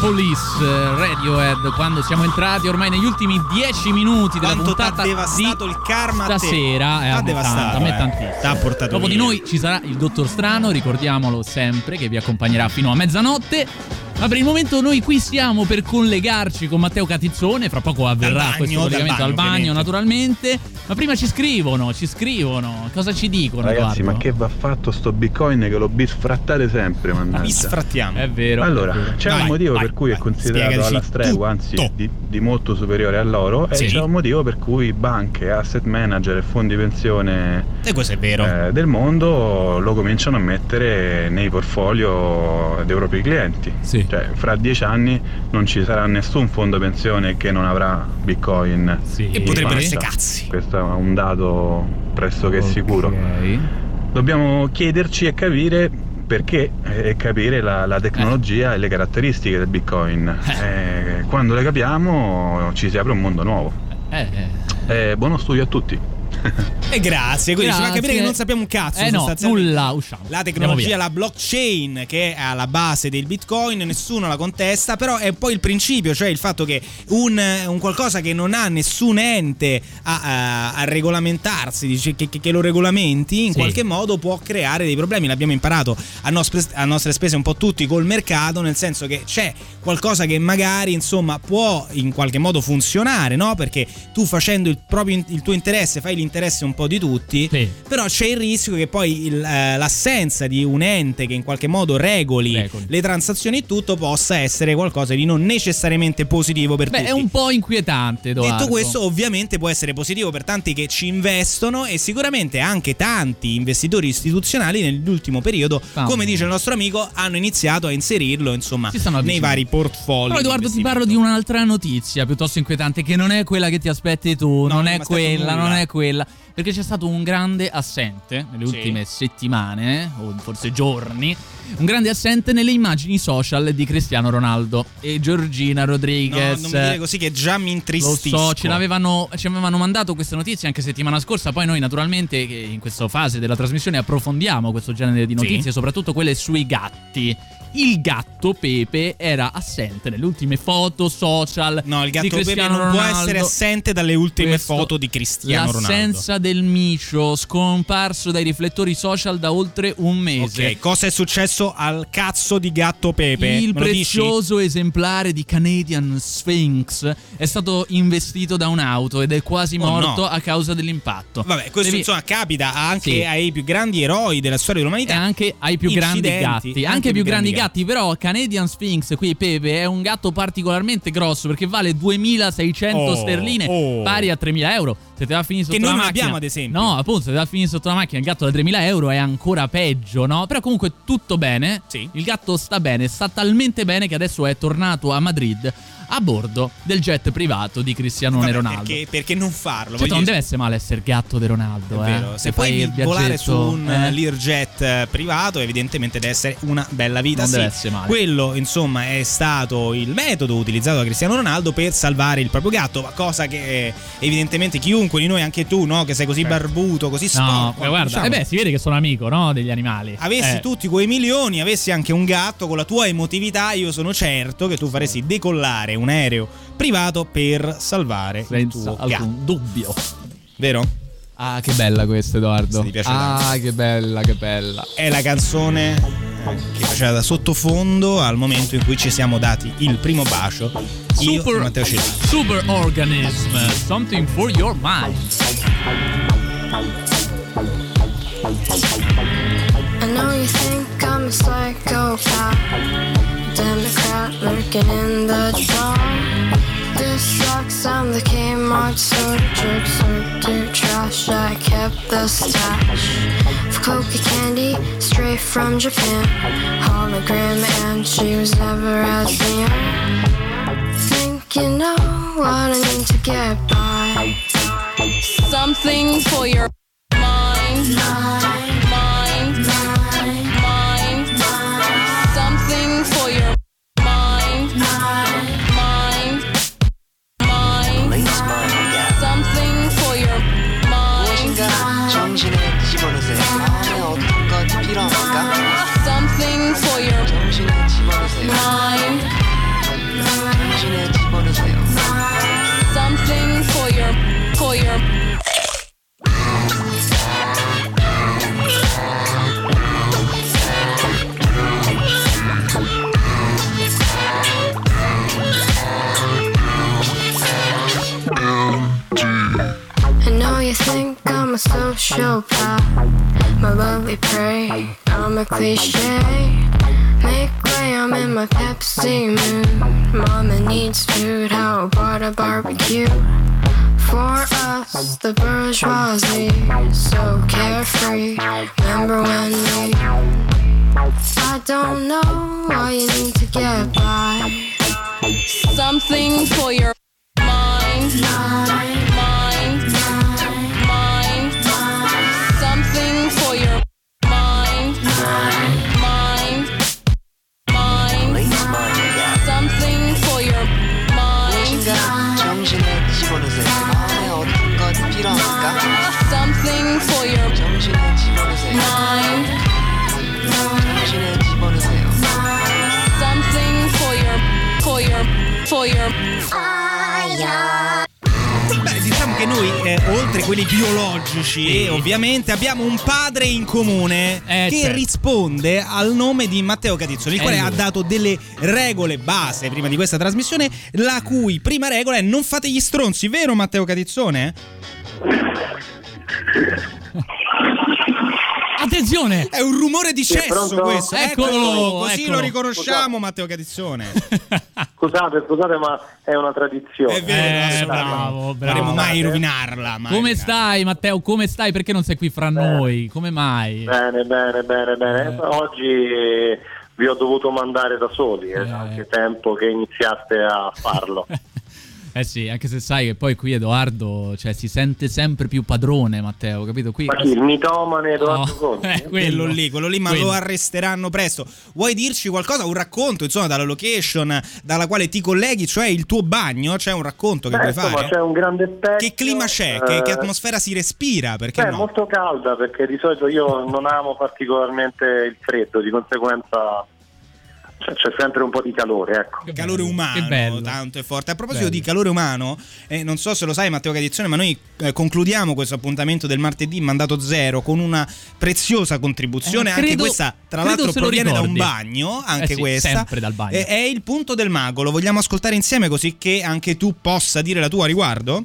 Police, Radiohead, quando siamo entrati ormai negli ultimi dieci minuti della quanto puntata di il karma stasera, ha devastato, a me eh. tantissimo. Dopo via. Di noi ci sarà il dottor Strano, ricordiamolo sempre, che vi accompagnerà fino a mezzanotte. Ma per il momento noi qui siamo per collegarci con Matteo Catizzone. Fra poco avverrà bagno, questo collegamento bagno, al bagno ovviamente. naturalmente. Ma prima ci scrivono, ci scrivono. Cosa ci dicono? Ragazzi, Edoardo? Ma che va fatto sto bitcoin che lo bisfrattate sempre, mannaggia. Bisfrattiamo. È vero. Allora, è vero. c'è vai, un motivo vai, per cui vai, è considerato alla stregua, anzi di, di molto superiore all'oro. Sì. E c'è un motivo per cui banche, asset manager e fondi pensione e questo è vero. Eh, del mondo lo cominciano a mettere nei portfolio dei propri clienti. Sì. Cioè, fra dieci anni non ci sarà nessun fondo pensione che non avrà bitcoin. Sì. E potrebbero essere cazzi. Questo è un dato pressoché okay. sicuro. Dobbiamo chiederci e capire perché e capire la, la tecnologia eh. e le caratteristiche del bitcoin. Eh. Eh, quando le capiamo ci si apre un mondo nuovo. Eh. Eh, buono studio a tutti. E grazie, quindi grazie. ci fa capire che non sappiamo un cazzo. Eh no, nulla, usciamo. La tecnologia, la blockchain che è alla base del bitcoin, nessuno la contesta, però è poi il principio, cioè il fatto che un, un qualcosa che non ha nessun ente a, a, a regolamentarsi, dice, che, che, che lo regolamenti in sì. qualche modo può creare dei problemi. L'abbiamo imparato a, nostre, a nostre spese un po' tutti col mercato, nel senso che c'è qualcosa che magari insomma può in qualche modo funzionare, no? Perché tu facendo il, proprio, il tuo interesse fai l'interesse interesse un po' di tutti, sì. però c'è il rischio che poi il, eh, l'assenza di un ente che in qualche modo regoli, regoli le transazioni e tutto possa essere qualcosa di non necessariamente positivo per Beh, tutti. Beh, è un po' inquietante, Edoardo. Detto questo, ovviamente può essere positivo per tanti che ci investono e sicuramente anche tanti investitori istituzionali nell'ultimo periodo, Fammi. come dice il nostro amico, hanno iniziato a inserirlo, insomma, nei vari portfolio. Però Edoardo ti parlo di un'altra notizia piuttosto inquietante che non è quella che ti aspetti tu, no, non è quella, non è quella. Perché c'è stato un grande assente nelle sì. ultime settimane, o forse giorni, un grande assente nelle immagini social di Cristiano Ronaldo e Georgina Rodriguez. No, non mi dire così che già mi intristisco. Lo so, ce l'avevano, ci avevano mandato queste notizie anche settimana scorsa. Poi noi naturalmente in questa fase della trasmissione approfondiamo questo genere di notizie, sì. soprattutto quelle sui gatti. Il gatto Pepe era assente nelle ultime foto social. No, il gatto Pepe non Ronaldo. può essere assente dalle ultime Questo, foto di Cristiano l'assenza Ronaldo. L'assenza del micio, scomparso dai riflettori social da oltre un mese. Ok, cosa è successo al cazzo di gatto Pepe? Il Me prezioso esemplare di Canadian Sphinx è stato investito da un'auto ed è quasi oh, morto no. a causa dell'impatto. Vabbè, questo Devi... insomma capita anche sì. ai più grandi eroi della storia dell'umanità. E anche ai più Incidenti, grandi gatti. Anche, anche più grandi gatti. Gatti, però Canadian Sphinx, qui Pepe, è un gatto particolarmente grosso perché vale duemilaseicento oh, sterline, oh. pari a tremila euro. Se te va a finire sotto che la macchina, che noi abbiamo ad esempio. No, appunto, se te va a finire sotto la macchina il gatto da tremila euro è ancora peggio, no? Però comunque tutto bene, sì. il gatto sta bene, sta talmente bene che adesso è tornato a Madrid a bordo del jet privato di Cristiano Vabbè, Ronaldo. Perché, perché non farlo? Cioè, non dire... deve essere male essere gatto di Ronaldo. È vero. Eh? Se, se puoi volare su un eh? Learjet privato, evidentemente deve essere una bella vita. Non sì. deve essere male. Quello, insomma, è stato il metodo utilizzato da Cristiano Ronaldo per salvare il proprio gatto, cosa che evidentemente chiunque di noi, anche tu, no, che sei così barbuto, così sporco. No, guarda, diciamo, eh beh, si vede che sono amico, no, degli animali. Avessi eh. tutti quei milioni, avessi anche un gatto con la tua emotività, io sono certo che tu faresti decollare un aereo privato per salvare Senza il tuo alcun gatto. dubbio. Vero? Ah, che bella questa, Edoardo. Se ti piace ah, tanto. che bella, che bella. È la canzone che faceva da sottofondo al momento in cui ci siamo dati il primo bacio. Io super, e Matteo Cillario. Super Organism, Something for Your Mind. I know you think I'm a psychopath. Democrat lurking in the draw. This sucks, I'm the Kmart soda jerk, sorted trash. I kept the stash of coca candy straight from Japan. Hologram and she was never as near. Think you know what I need to get by. Something for your mind. Mind. Mind. Mind. Something for your mind, mind, mind, mind, mind. Something for your mind, something for your mind, something for your for your. show pop, my love we pray. I'm a cliche, make way, I'm in my Pepsi mood. Mama needs food, how about a barbecue? For us, the bourgeoisie, so carefree, remember when we... I don't know why you need to get by. Something for your mind, mind, mind, mind. Something for your mind, mind, mind, mind. Something for your mind. Something for your mind. Something for your, for your, for your. Beh, diciamo che noi, eh, oltre a quelli biologici, eh, ovviamente, abbiamo un padre in comune eh, che certo. risponde al nome di Matteo Catizzone, il quale eh, ha dato delle regole base prima di questa trasmissione, la cui prima regola è non fate gli stronzi, vero Matteo Catizzone? Attenzione, è un rumore di cesso questo. Eccolo, eccolo, così eccolo. Lo riconosciamo, Matteo Catizzone. Scusate, scusate, ma è una tradizione. È vero, eh, bravo, bravo. Non dovremmo mai rovinarla. Mai Come rovinarla. Stai, Matteo? Come stai? Perché non sei qui fra bene. noi? Come mai? Bene, bene, bene, bene. Eh. Oggi vi ho dovuto mandare da soli, eh. Eh, anche tempo che iniziaste a farlo. Eh sì, anche se sai che poi qui Edoardo, cioè, si sente sempre più padrone, Matteo, capito? Qui... Ma chi, il mitomane Edoardo no. Conti? Eh, quello lì, quello lì, ma quello. Lo arresteranno presto. Vuoi dirci qualcosa? Un racconto, insomma, dalla location dalla quale ti colleghi, cioè il tuo bagno, c'è un racconto che Beh, puoi insomma, fare? C'è un grande pezzo. Che clima c'è? Che, eh... che atmosfera si respira? Perché Beh, no? È molto calda, perché di solito io non amo particolarmente il freddo, di conseguenza... c'è sempre un po' di calore, ecco. Che calore umano, tanto è forte. A proposito bello. di calore umano, eh, non so se lo sai Matteo Catizzone, ma noi eh, concludiamo questo appuntamento del martedì Mandato Zero con una preziosa contribuzione, eh, credo, anche questa tra l'altro proviene da un bagno, anche eh sì, questa sempre dal bagno. Eh, è il punto del mago, lo vogliamo ascoltare insieme così che anche tu possa dire la tua a riguardo?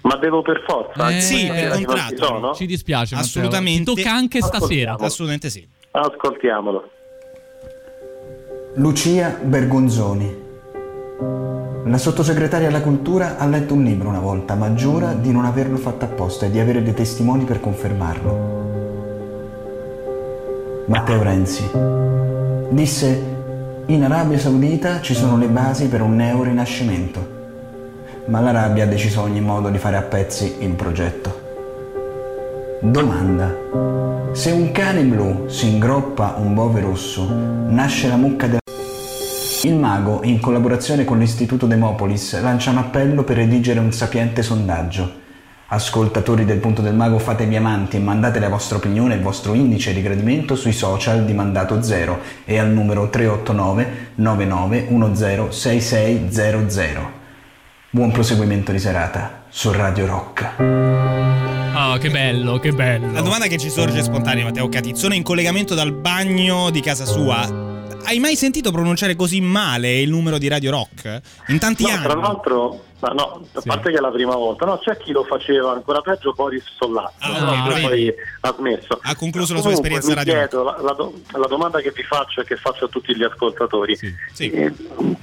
Ma devo per forza? Eh, sì, per contratto. Ci dispiace Matteo. Assolutamente. Ti tocca anche stasera. Assolutamente sì. Ascoltiamolo. Lucia Borgonzoni. La sottosegretaria alla cultura ha letto un libro una volta, ma giura di non averlo fatto apposta e di avere dei testimoni per confermarlo. Matteo Renzi disse: in Arabia Saudita ci sono le basi per un neo-rinascimento, ma l'Arabia ha deciso a ogni modo di fare a pezzi il progetto. Domanda: se un cane blu si ingroppa un bove rosso, nasce la mucca della... Il mago, in collaborazione con l'Istituto Demopolis, lancia un appello per redigere un sapiente sondaggio. Ascoltatori del Punto del Mago, fatevi amanti e mandate la vostra opinione e il vostro indice di gradimento sui social di Mandato Zero e al numero tre otto nove nove nove uno zero sei sei zero zero. Buon proseguimento di serata su Radio Rock. Oh, che bello, che bello. La domanda che ci sorge spontanea, Matteo Catizzone, in collegamento dal bagno di casa sua: hai mai sentito pronunciare così male il numero di Radio Rock? In tanti no, anni tra l'altro, ma no, a sì. parte che è la prima volta. No, c'è chi lo faceva ancora peggio, Boris Sollazzo, ah, no, no, poi ha smesso. Ha concluso la sua Comunque, esperienza radio chiedo, la, la, do, la domanda che vi faccio e che faccio a tutti gli ascoltatori sì. Sì. Eh,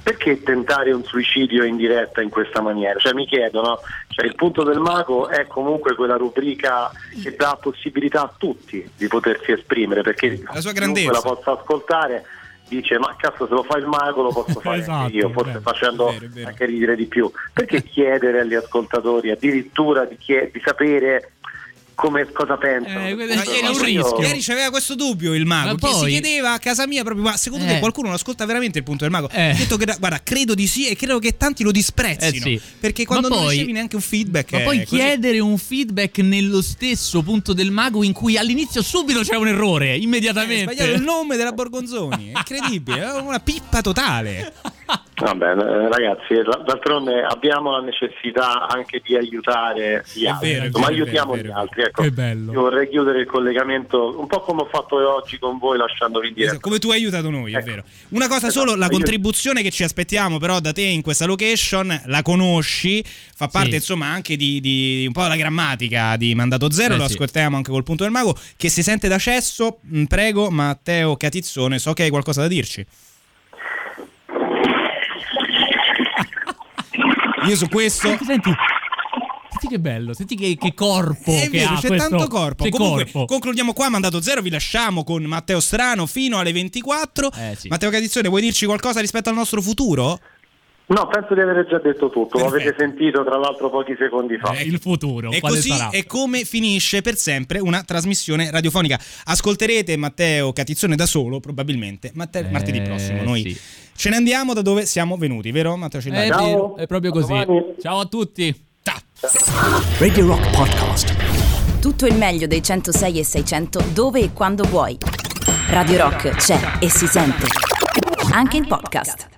perché tentare un suicidio in diretta in questa maniera? Cioè mi chiedo, no? Cioè, il Punto del Mago è comunque quella rubrica che dà possibilità a tutti di potersi esprimere, perché la sua grandezza la possa ascoltare. Dice: ma cazzo, se lo fa il mago lo posso fare esatto, anche io, forse bello, facendo è vero, è vero. anche ridere di più. Perché chiedere agli ascoltatori addirittura di, chied- di sapere come cosa pensano? Eh, ma ieri, un rischio. ieri c'aveva questo dubbio il mago, che si chiedeva a casa mia proprio: ma secondo eh. te qualcuno lo ascolta veramente il Punto del Mago? Eh. Ho detto che guarda, credo di sì, e credo che tanti lo disprezzino, eh sì. perché quando ma non poi, ricevi neanche un feedback. Ma poi chiedere così. un feedback nello stesso Punto del Mago in cui all'inizio subito c'è un errore, immediatamente. Ho eh, sbagliato il nome della Borgonzoni, incredibile, una pippa totale. Vabbè, ragazzi, d'altronde abbiamo la necessità anche di aiutare gli altri, vero, vero, ma aiutiamo vero, gli vero. altri. Ecco, che bello. Io vorrei chiudere il collegamento un po' come ho fatto oggi con voi, lasciandovi in diretta. Esatto, come tu hai aiutato noi, ecco. È vero. Una cosa esatto. solo, la Aiut- contribuzione che ci aspettiamo però da te in questa location, la conosci, fa parte sì. insomma anche di, di un po' la grammatica di Mandato Zero, eh, lo sì. ascoltiamo anche col punto del mago, che si sente d'accesso. Prego Matteo Catizzone, so che hai qualcosa da dirci. Io su questo senti, senti, senti che bello, senti che, che corpo è vero, che c'è questo, tanto corpo. C'è comunque corpo. Concludiamo qua Mandato Zero, vi lasciamo con Matteo Strano fino alle ventiquattro. eh, sì. Matteo Catizzone, vuoi dirci qualcosa rispetto al nostro futuro? No, penso di aver già detto tutto. Perfetto. Lo avete sentito tra l'altro pochi secondi fa. eh, Il futuro, e così sarà? È come finisce per sempre una trasmissione radiofonica. Ascolterete Matteo Catizzone da solo probabilmente Matteo, eh, martedì prossimo. Noi sì. ce ne andiamo da dove siamo venuti, vero Matteo Cillario? Eh, ciao. È proprio così. Ciao a tutti. Ciao. Ciao. Radio Rock Podcast. Tutto il meglio dei centosei e seicento dove e quando vuoi. Radio Rock c'è e si sente anche in podcast.